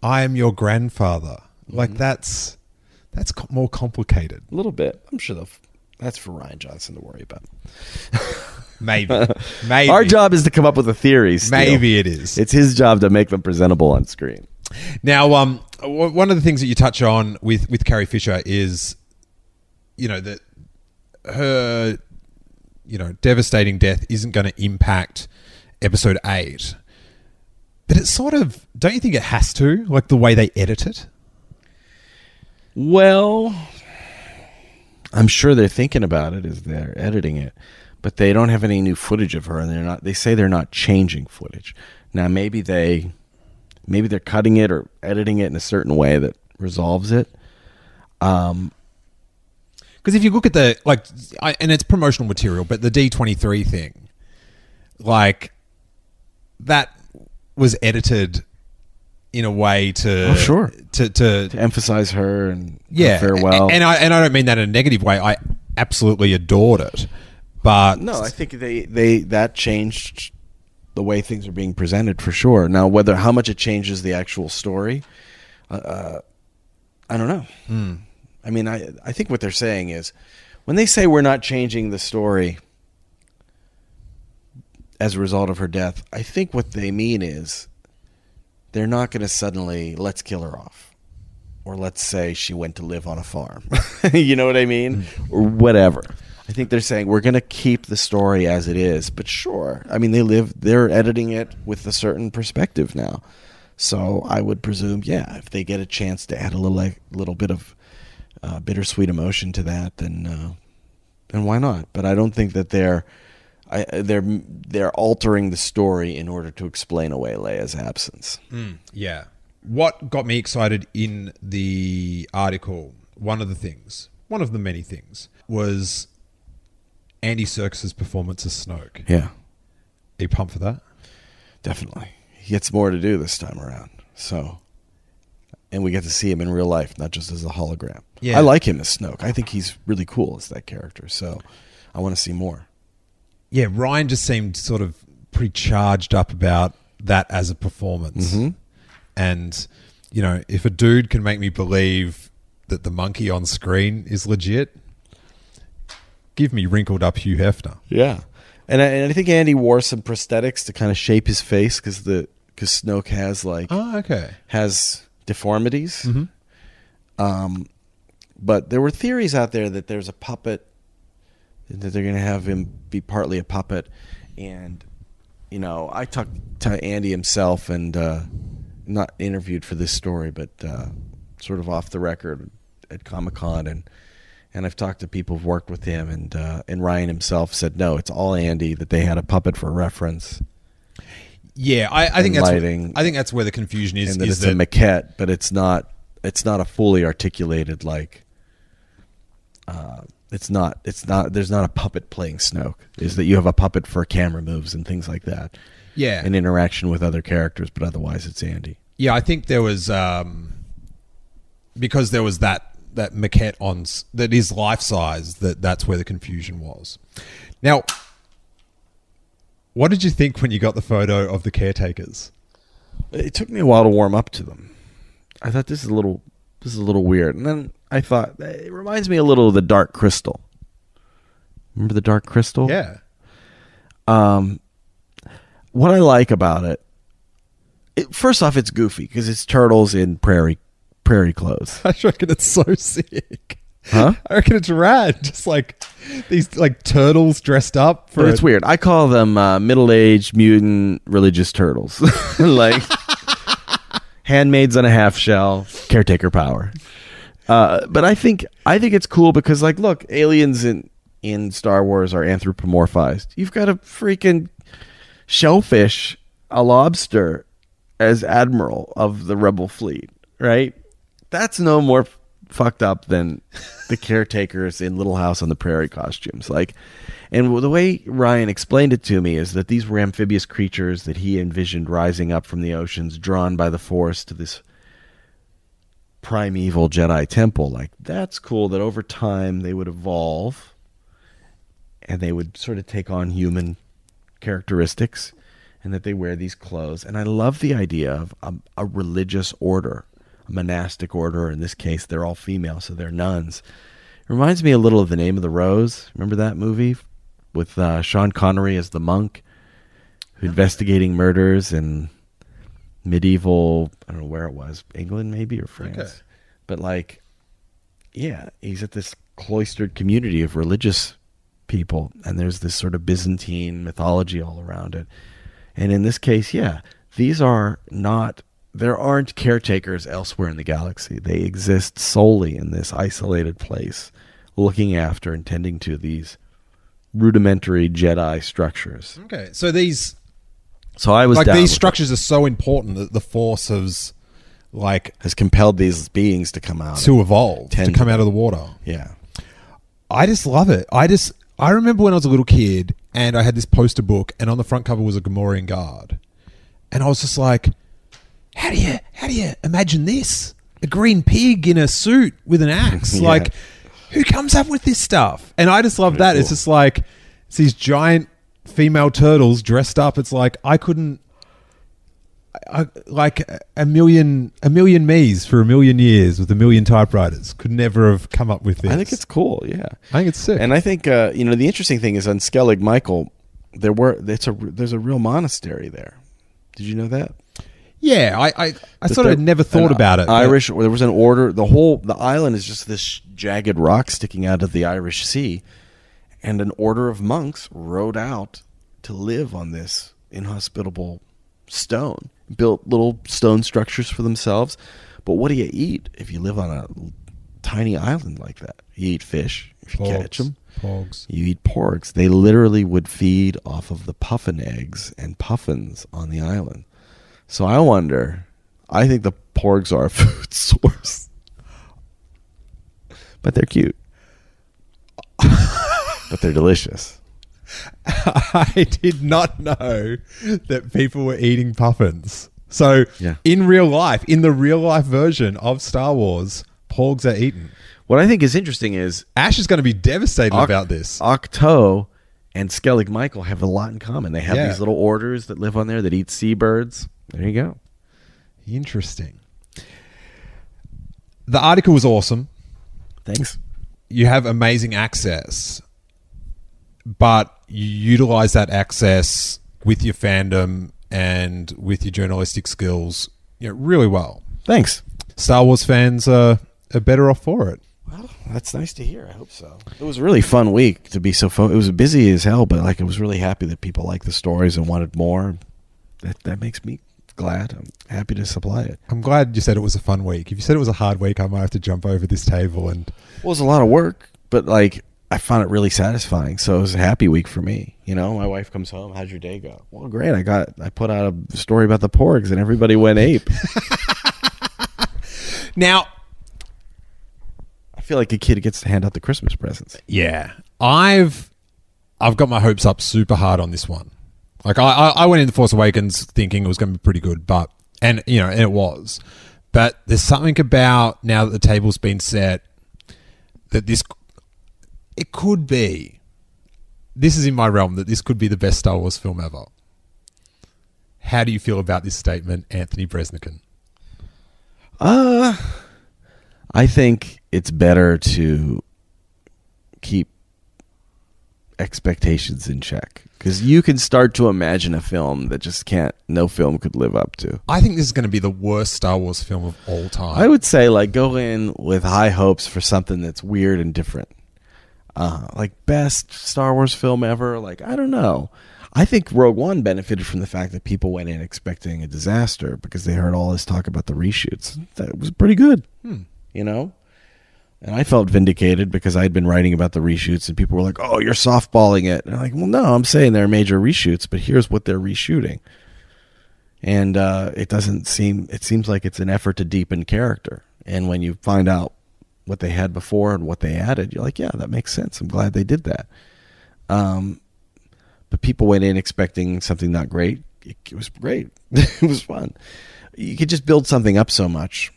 I am your grandfather. Mm-hmm. Like, that's more complicated. A little bit. I'm sure that's for Rian Johnson to worry about. Maybe. Our job is to come up with the theories. Maybe it is. It's his job to make them presentable on screen. Now, one of the things that you touch on with Carrie Fisher is, you know, that her, you know, devastating death isn't going to impact Episode 8, but it's sort of, don't you think it has to, like the way they edit it? Well, I'm sure they're thinking about it as they're editing it, but they don't have any new footage of her, and they say they're not changing footage. Now, maybe they're cutting it or editing it in a certain way that resolves it. Because if you look at the, like, and it's promotional material, but the D23 thing, like, that was edited in a way to to emphasize her and her farewell. And I don't mean that in a negative way. I absolutely adored it, but no, I think they that changed the way things are being presented for sure. Now, whether how much it changes the actual story, I don't know. I mean, I think what they're saying is when they say we're not changing the story as a result of her death, I think what they mean is they're not going to suddenly, let's kill her off, or let's say she went to live on a farm. You know what I mean? Or whatever. I think they're saying we're going to keep the story as it is. But sure, I mean, they're editing it with a certain perspective now. So I would presume, yeah, if they get a chance to add a little bit of bittersweet emotion to that, then why not? But I don't think that they're altering the story in order to explain away Leia's absence. Yeah. What got me excited in the article, one of the many things, was Andy Serkis's performance as Snoke. Yeah. Are you pumped for that? Definitely. He gets more to do this time around. So, and we get to see him in real life, not just as a hologram. Yeah. I like him as Snoke. I think he's really cool as that character. So I want to see more. Yeah, Ryan just seemed sort of pretty charged up about that as a performance. Mm-hmm. And, you know, if a dude can make me believe that the monkey on screen is legit, give me wrinkled up Hugh Hefner. Yeah. And I think Andy wore some prosthetics to kind of shape his face because Snoke has has deformities. Mm-hmm. But there were theories out there that there's a puppet, that they're going to have him be partly a puppet. And, you know, I talked to Andy himself and not interviewed for this story, but sort of off the record at Comic-Con. And I've talked to people who've worked with him. And Ryan himself said, no, it's all Andy, that they had a puppet for reference. Yeah, I think that's where the confusion is. And that it's a maquette, but it's not a fully articulated, like... It's not. There's not a puppet playing Snoke. Is that you have a puppet for camera moves and things like that. Yeah, and interaction with other characters, but otherwise it's Andy. Yeah, I think there was because there was that maquette on that is life size. That's where the confusion was. Now, what did you think when you got the photo of the caretakers? It took me a while to warm up to them. I thought this is a little weird, and then I thought it reminds me a little of the Dark Crystal. Remember the Dark Crystal? Yeah. What I like about it, first off, it's goofy because it's turtles in prairie clothes. I reckon it's so sick. Huh? I reckon it's rad. Just like these like turtles dressed up. But it's weird. I call them middle-aged mutant religious turtles, like handmaids on a half shell, caretaker power. But I think it's cool because, like, look, aliens in Star Wars are anthropomorphized. You've got a freaking shellfish, a lobster, as admiral of the rebel fleet, right? That's no more fucked up than the caretakers in Little House on the Prairie costumes. Like, and the way Ryan explained it to me is that these were amphibious creatures that he envisioned rising up from the oceans, drawn by the force to this primeval Jedi temple. Like, that's cool that over time they would evolve and they would sort of take on human characteristics and that they wear these clothes. And I love the idea of a religious order, a monastic order. In this case, they're all female, so they're nuns. It reminds me a little of The Name of the Rose. Remember that movie with Sean Connery as the monk who investigating murders and medieval, I don't know where it was, England maybe or France. Okay. But like, yeah, he's at this cloistered community of religious people and there's this sort of Byzantine mythology all around it. And in this case, yeah, these are not, there aren't caretakers elsewhere in the galaxy. They exist solely in this isolated place, looking after and tending to these rudimentary Jedi structures. Okay, so these... So I was like, these structures are so important that the force has, like, has compelled these beings to come out, to evolve, to come out of the water. Yeah, I just love it. I remember when I was a little kid and I had this poster book, and on the front cover was a Gamorrean guard, and I was just like, how do you imagine this? A green pig in a suit with an axe, yeah. Like, who comes up with this stuff? And I just love Pretty that. Cool. It's just like it's these giant female turtles dressed up. It's like I like a million me's for a million years with a million typewriters could never have come up with this. I think it's cool. Yeah, I think it's sick. And I think the interesting thing is on Skellig Michael, there's a real monastery there. Did you know that? Yeah, I sort of never thought about it. Irish, there was an order. The island is just this jagged rock sticking out of the Irish Sea. And an order of monks rode out to live on this inhospitable stone, built little stone structures for themselves. But what do you eat if you live on a tiny island like that? You eat fish if you catch them. Porgs. You eat porgs. They literally would feed off of the puffin eggs and puffins on the island. So I wonder, I think the porgs are a food source. But they're cute. But they're delicious. I did not know that people were eating puffins. So, yeah. In the real life version of Star Wars, porgs are eaten. What I think is interesting is... Ash is going to be devastated about this. Octo and Skellig Michael have a lot in common. They have these little orders that live on there that eat seabirds. There you go. Interesting. The article was awesome. Thanks. You have amazing access... But you utilize that access with your fandom and with your journalistic skills, really well. Thanks. Star Wars fans are better off for it. Well, that's nice to hear. I hope so. It was a really fun week to be so fun. It was busy as hell, but like I was really happy that people liked the stories and wanted more. That makes me glad. I'm happy to supply it. I'm glad you said it was a fun week. If you said it was a hard week, I might have to jump over this table and. Well, it was a lot of work, but like. I found it really satisfying. So it was a happy week for me. My wife comes home. How'd your day go? Well, great. I put out a story about the porgs and everybody went ape. Now, feel like a kid gets to hand out the Christmas presents. Yeah. I've got my hopes up super hard on this one. Like, I went into Force Awakens thinking it was going to be pretty good, but... And, you know, and it was. But there's something about, now that the table's been set, that this... It could be... This is in my realm, that this could be the best Star Wars film ever. How do you feel about this statement, Anthony Breznican? I think it's better to keep expectations in check, because you can start to imagine a film that just can't, no film could live up to. I think this is going to be the worst Star Wars film of all time. I would say, like, go in with high hopes for something that's weird and different. Like, best Star Wars film ever. Like, I don't know. I think Rogue One benefited from the fact that people went in expecting a disaster because they heard all this talk about the reshoots. That was pretty good, you know? And I felt vindicated because I'd been writing about the reshoots and people were like, oh, you're softballing it. And I'm like, well, no, I'm saying there are major reshoots, but here's what they're reshooting. And it seems like it's an effort to deepen character. And when you find out what they had before and what they added, you're like, yeah, that makes sense. I'm glad they did that. But people went in expecting something not great. It was great. It was fun. You could just build something up so much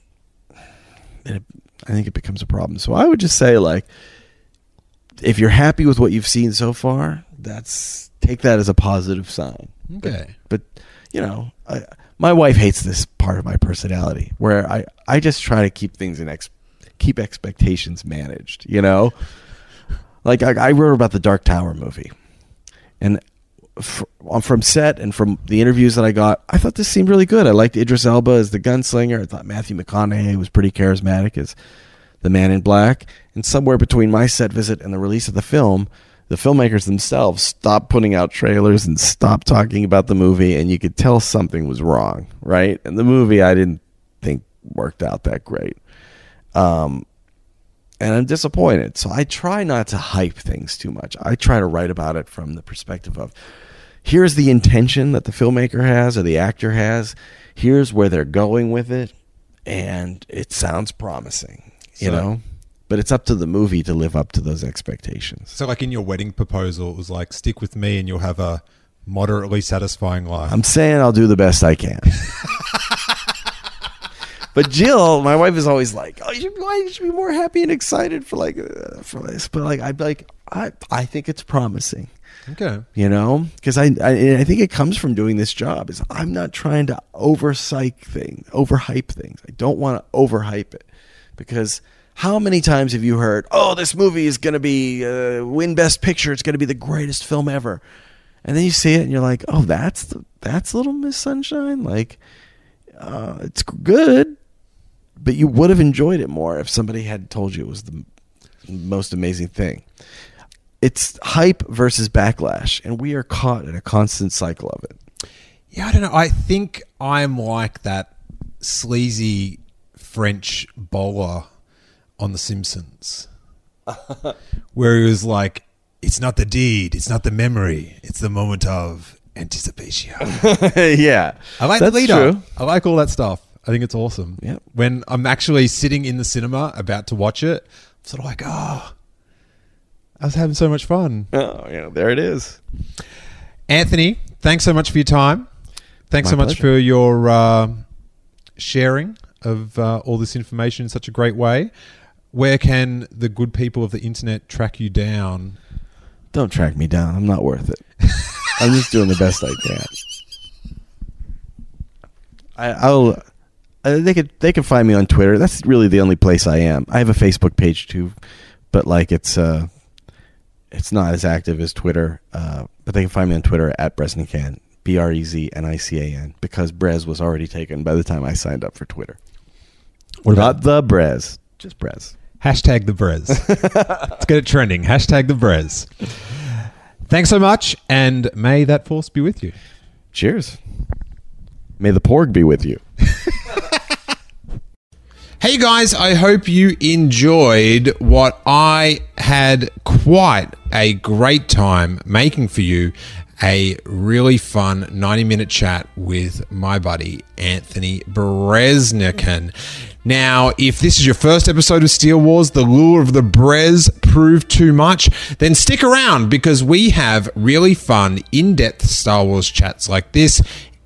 that I think it becomes a problem. So I would just say, like, if you're happy with what you've seen so far, take that as a positive sign. Okay. But you know, my wife hates this part of my personality where I just try to keep things in keep expectations managed, you know? Like, I wrote about the Dark Tower movie. And from set and from the interviews that I got, I thought this seemed really good. I liked Idris Elba as the gunslinger. I thought Matthew McConaughey was pretty charismatic as the Man in Black. And somewhere between my set visit and the release of the film, the filmmakers themselves stopped putting out trailers and stopped talking about the movie, and you could tell something was wrong, right? And the movie, I didn't think worked out that great. And I'm disappointed. So I try not to hype things too much. I try to write about it from the perspective of, here's the intention that the filmmaker has or the actor has. Here's where they're going with it. And it sounds promising, you know? But it's up to the movie to live up to those expectations. So like in your wedding proposal, it was like, stick with me and you'll have a moderately satisfying life. I'm saying I'll do the best I can. But Jill, my wife, is always like, "Oh, you should be more happy and excited for this." But like, I'm like, I think it's promising. Okay, you know, because I think it comes from doing this job. Is I'm not trying to overhype things. I don't want to overhype it, because how many times have you heard, "Oh, this movie is going to be win Best Picture. It's going to be the greatest film ever," and then you see it and you're like, "Oh, that's Little Miss Sunshine." Like, it's good. But you would have enjoyed it more if somebody had told you it was the most amazing thing. It's hype versus backlash, and we are caught in a constant cycle of it. Yeah, I don't know. I think I'm like that sleazy French bowler on The Simpsons where he was like, it's not the deed, it's not the memory, it's the moment of anticipation. Yeah. I like the leader. True. I like all that stuff. I think it's awesome. Yeah. When I'm actually sitting in the cinema about to watch it, I'm sort of like, oh, I was having so much fun. Oh, yeah, there it is. Anthony, thanks so much for your time. Thanks so much for your sharing of all this information in such a great way. Where can the good people of the internet track you down? Don't track me down. I'm not worth it. I'm just doing the best I can. I'll... They could find me on Twitter. That's really the only place I am. I have a Facebook page too, but like it's not as active as Twitter. But they can find me on Twitter at Breznican, Breznican, because Brez was already taken by the time I signed up for Twitter. What about the Brez? Just Brez. Hashtag the Brez. Let's get it trending. Hashtag the Brez. Thanks so much, and may that force be with you. Cheers. May the porg be with you. Hey guys, I hope you enjoyed what I had quite a great time making for you, a really fun 90-minute chat with my buddy Anthony Breznican. Now, if this is your first episode of Steel Wars, the lure of the Brez proved too much, then stick around because we have really fun, in-depth Star Wars chats like this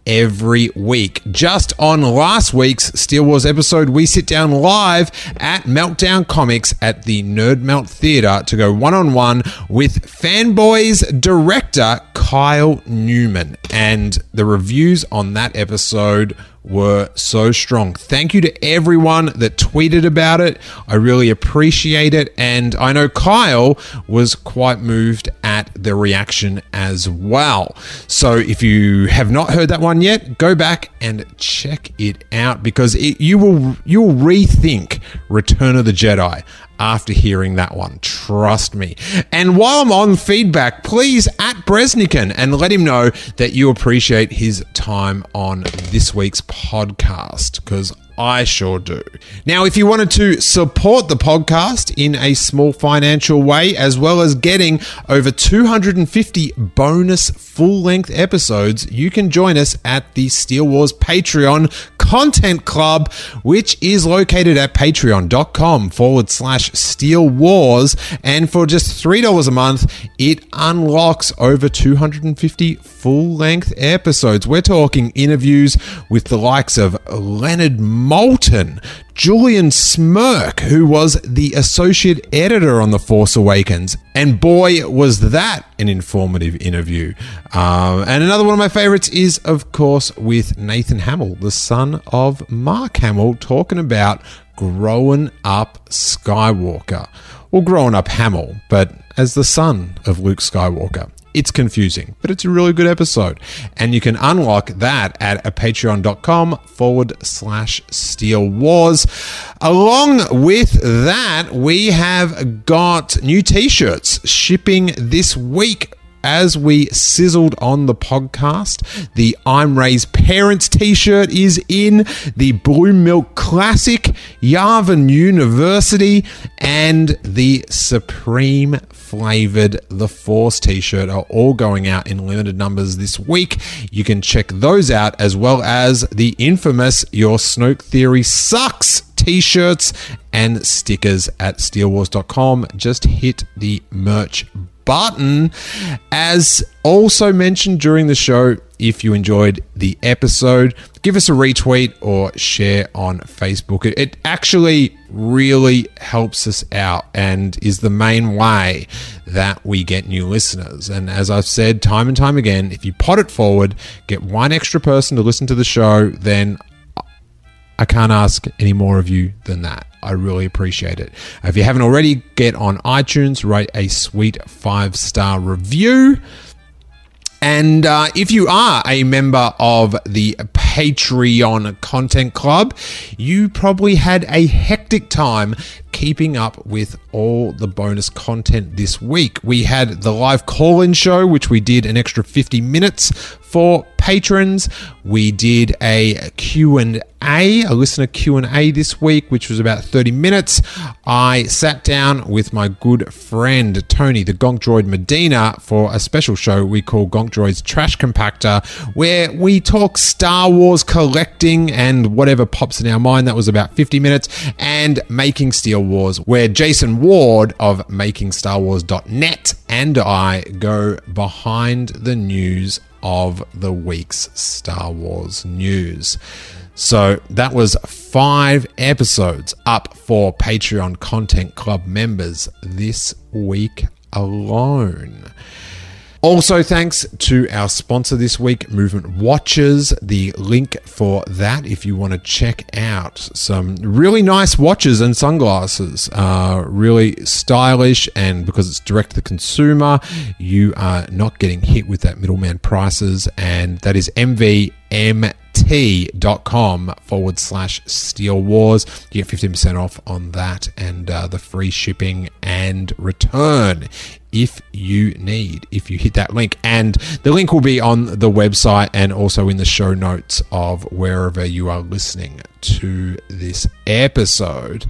every week. Just on last week's Steel Wars episode, we sit down live at Meltdown Comics at the Nerd Melt Theatre to go one-on-one with Fanboys director Kyle Newman. And the reviews on that episode were so strong. Thank you to everyone that tweeted about it. I really appreciate it. And I know Kyle was quite moved at the reaction as well. So if you have not heard that one yet, go back and check it out because you'll rethink Return of the Jedi after hearing that one. Trust me. And while I'm on feedback, please at Breznican and let him know that you appreciate his time on this week's podcast because I sure do. Now, if you wanted to support the podcast in a small financial way, as well as getting over 250 bonus full-length episodes, you can join us at the Steel Wars Patreon Content Club, which is located at patreon.com/Steel Wars. And for just $3 a month, it unlocks over 250 full-length episodes. We're talking interviews with the likes of Leonard Moulton, Julian Smirk, who was the associate editor on The Force Awakens. And boy, was that an informative interview. And another one of my favorites is, of course, with Nathan Hamill, the son of Mark Hamill, talking about growing up Skywalker. Well, growing up Hamill, but as the son of Luke Skywalker. It's confusing, but it's a really good episode. And you can unlock that at patreon.com/Steel Wars. Along with that, we have got new t-shirts shipping this week. As we sizzled on the podcast, the I'm Ray's Parents t-shirt is in, the Blue Milk Classic, Yavin University, and the Supreme Flavored The Force t-shirt are all going out in limited numbers this week. You can check those out, as well as the infamous Your Snoke Theory Sucks t-shirts and stickers at steelwars.com. Just hit the merch button. As also mentioned during the show, if you enjoyed the episode, give us a retweet or share on Facebook. It actually really helps us out and is the main way that we get new listeners. And as I've said time and time again, if you pot it forward, get one extra person to listen to the show, then I can't ask any more of you than that. I really appreciate it. If you haven't already, get on iTunes, write a sweet 5-star review. And if you are a member of the Patreon Content Club, you probably had a hectic time keeping up with all the bonus content this week. We had the live call-in show, which we did an extra 50 minutes for patrons. We did a Q&A, a listener Q&A this week, which was about 30 minutes. I sat down with my good friend, Tony, the Gonk Droid Medina, for a special show we call Gonk Droid's Trash Compactor, where we talk Star Wars collecting and whatever pops in our mind. That was about 50 minutes. And Making Steel Wars, where Jason Ward of MakingStarWars.net and I go behind the news of the week's Star Wars news. So that was 5 episodes up for Patreon Content Club members this week alone. Also, thanks to our sponsor this week, Movement Watches. The link for that, if you want to check out some really nice watches and sunglasses, really stylish, and because it's direct to the consumer, you are not getting hit with that middleman prices, and that is mvmt.com/Steel Wars. You get 15% off on that, and the free shipping and return if you need, if you hit that link. And the link will be on the website and also in the show notes of wherever you are listening to this episode.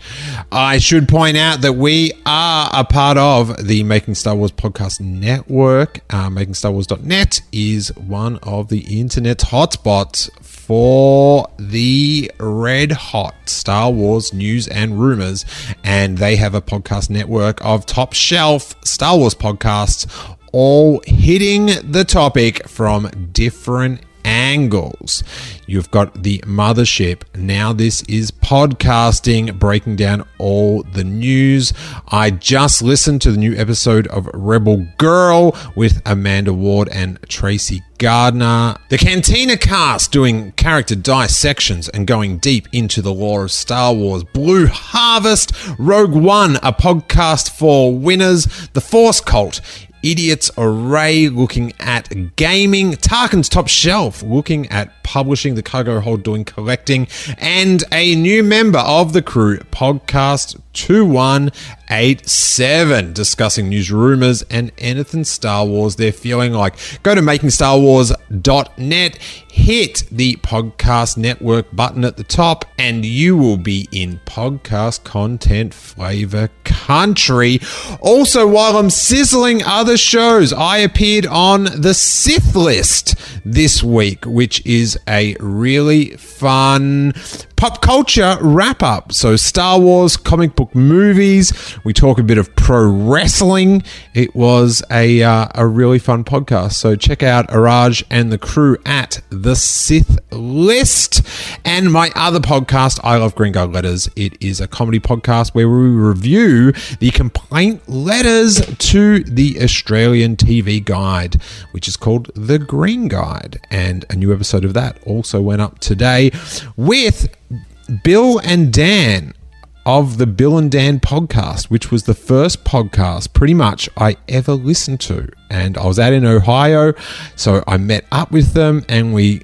I should point out that we are a part of the Making Star Wars Podcast Network. MakingStarWars.net is one of the internet's hotspots for the red hot Star Wars news and rumors, and they have a podcast network of top shelf Star Wars podcasts, all hitting the topic from different angles. You've got the mothership. Now This Is Podcasting, breaking down all the news. I just listened to the new episode of Rebel Girl with Amanda Ward and Tracy Gardner. The Cantina Cast doing character dissections and going deep into the lore of Star Wars. Blue Harvest, Rogue One, a podcast for winners. The Force Cult, Idiots Array looking at gaming, Tarkin's Top Shelf looking at publishing, the cargo hold doing collecting, and a new member of the crew, Podcast 2187, discussing news, rumors, and anything Star Wars they're feeling like. Go to makingstarwars.net, hit the podcast network button at the top, and you will be in podcast content flavor country. Also, while I'm sizzling other shows, I appeared on The Sith List this week, which is a really fun pop culture wrap-up. So Star Wars, comic book movies, we talk a bit of pro wrestling. It was a really fun podcast. So check out Araj and the crew at The Sith List. And my other podcast, I Love Gringo Letters. It is a comedy podcast where we review the complaint letters to the Australian TV Guide, which is called The Green Guide. And a new episode of that also went up today with Bill and Dan of the Bill and Dan podcast, which was the first podcast pretty much I ever listened to. And I was out in Ohio, so I met up with them and we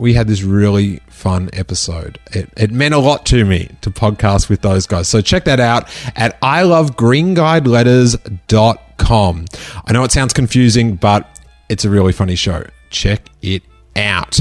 had this really fun episode. It meant a lot to me to podcast with those guys. So check that out at ilovegreenguideletters.com. I know it sounds confusing, but it's a really funny show. Check it out.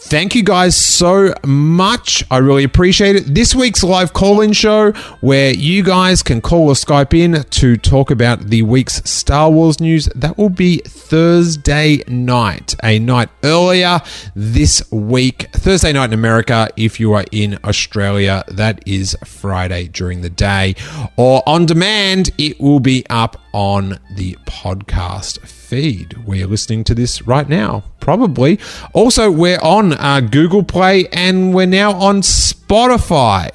Thank you guys so much. I really appreciate it. This week's live call-in show, where you guys can call or Skype in to talk about the week's Star Wars news, that will be Thursday night, a night earlier this week. Thursday night in America. If you are in Australia, that is Friday during the day. Or on demand, it will be up on the podcast feed. We're listening to this right now, probably. Also, we're on Google Play, and we're now on Spotify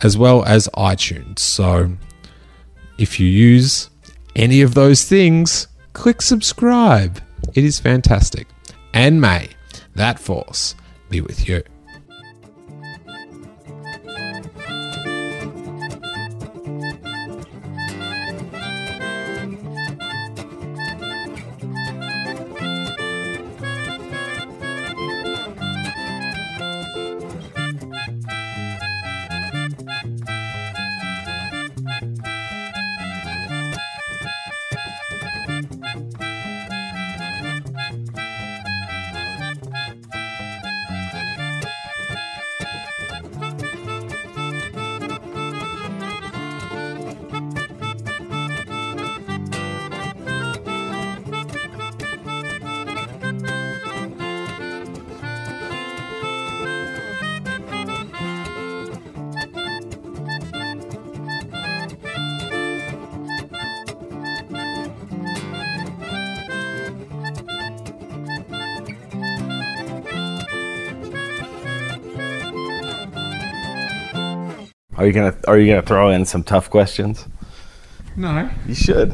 as well as iTunes. So if you use any of those things, click subscribe. It is fantastic. And may that force be with you. Are you gonna throw in some tough questions? No. You should.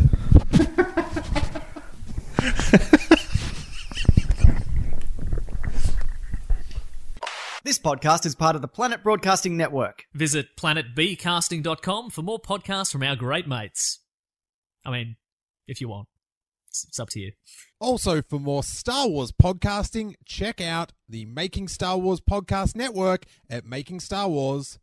This podcast is part of the Planet Broadcasting Network. Visit planetbcasting.com for more podcasts from our great mates. I mean, if you want. It's up to you. Also, for more Star Wars podcasting, check out the Making Star Wars Podcast Network at makingstarwars.com.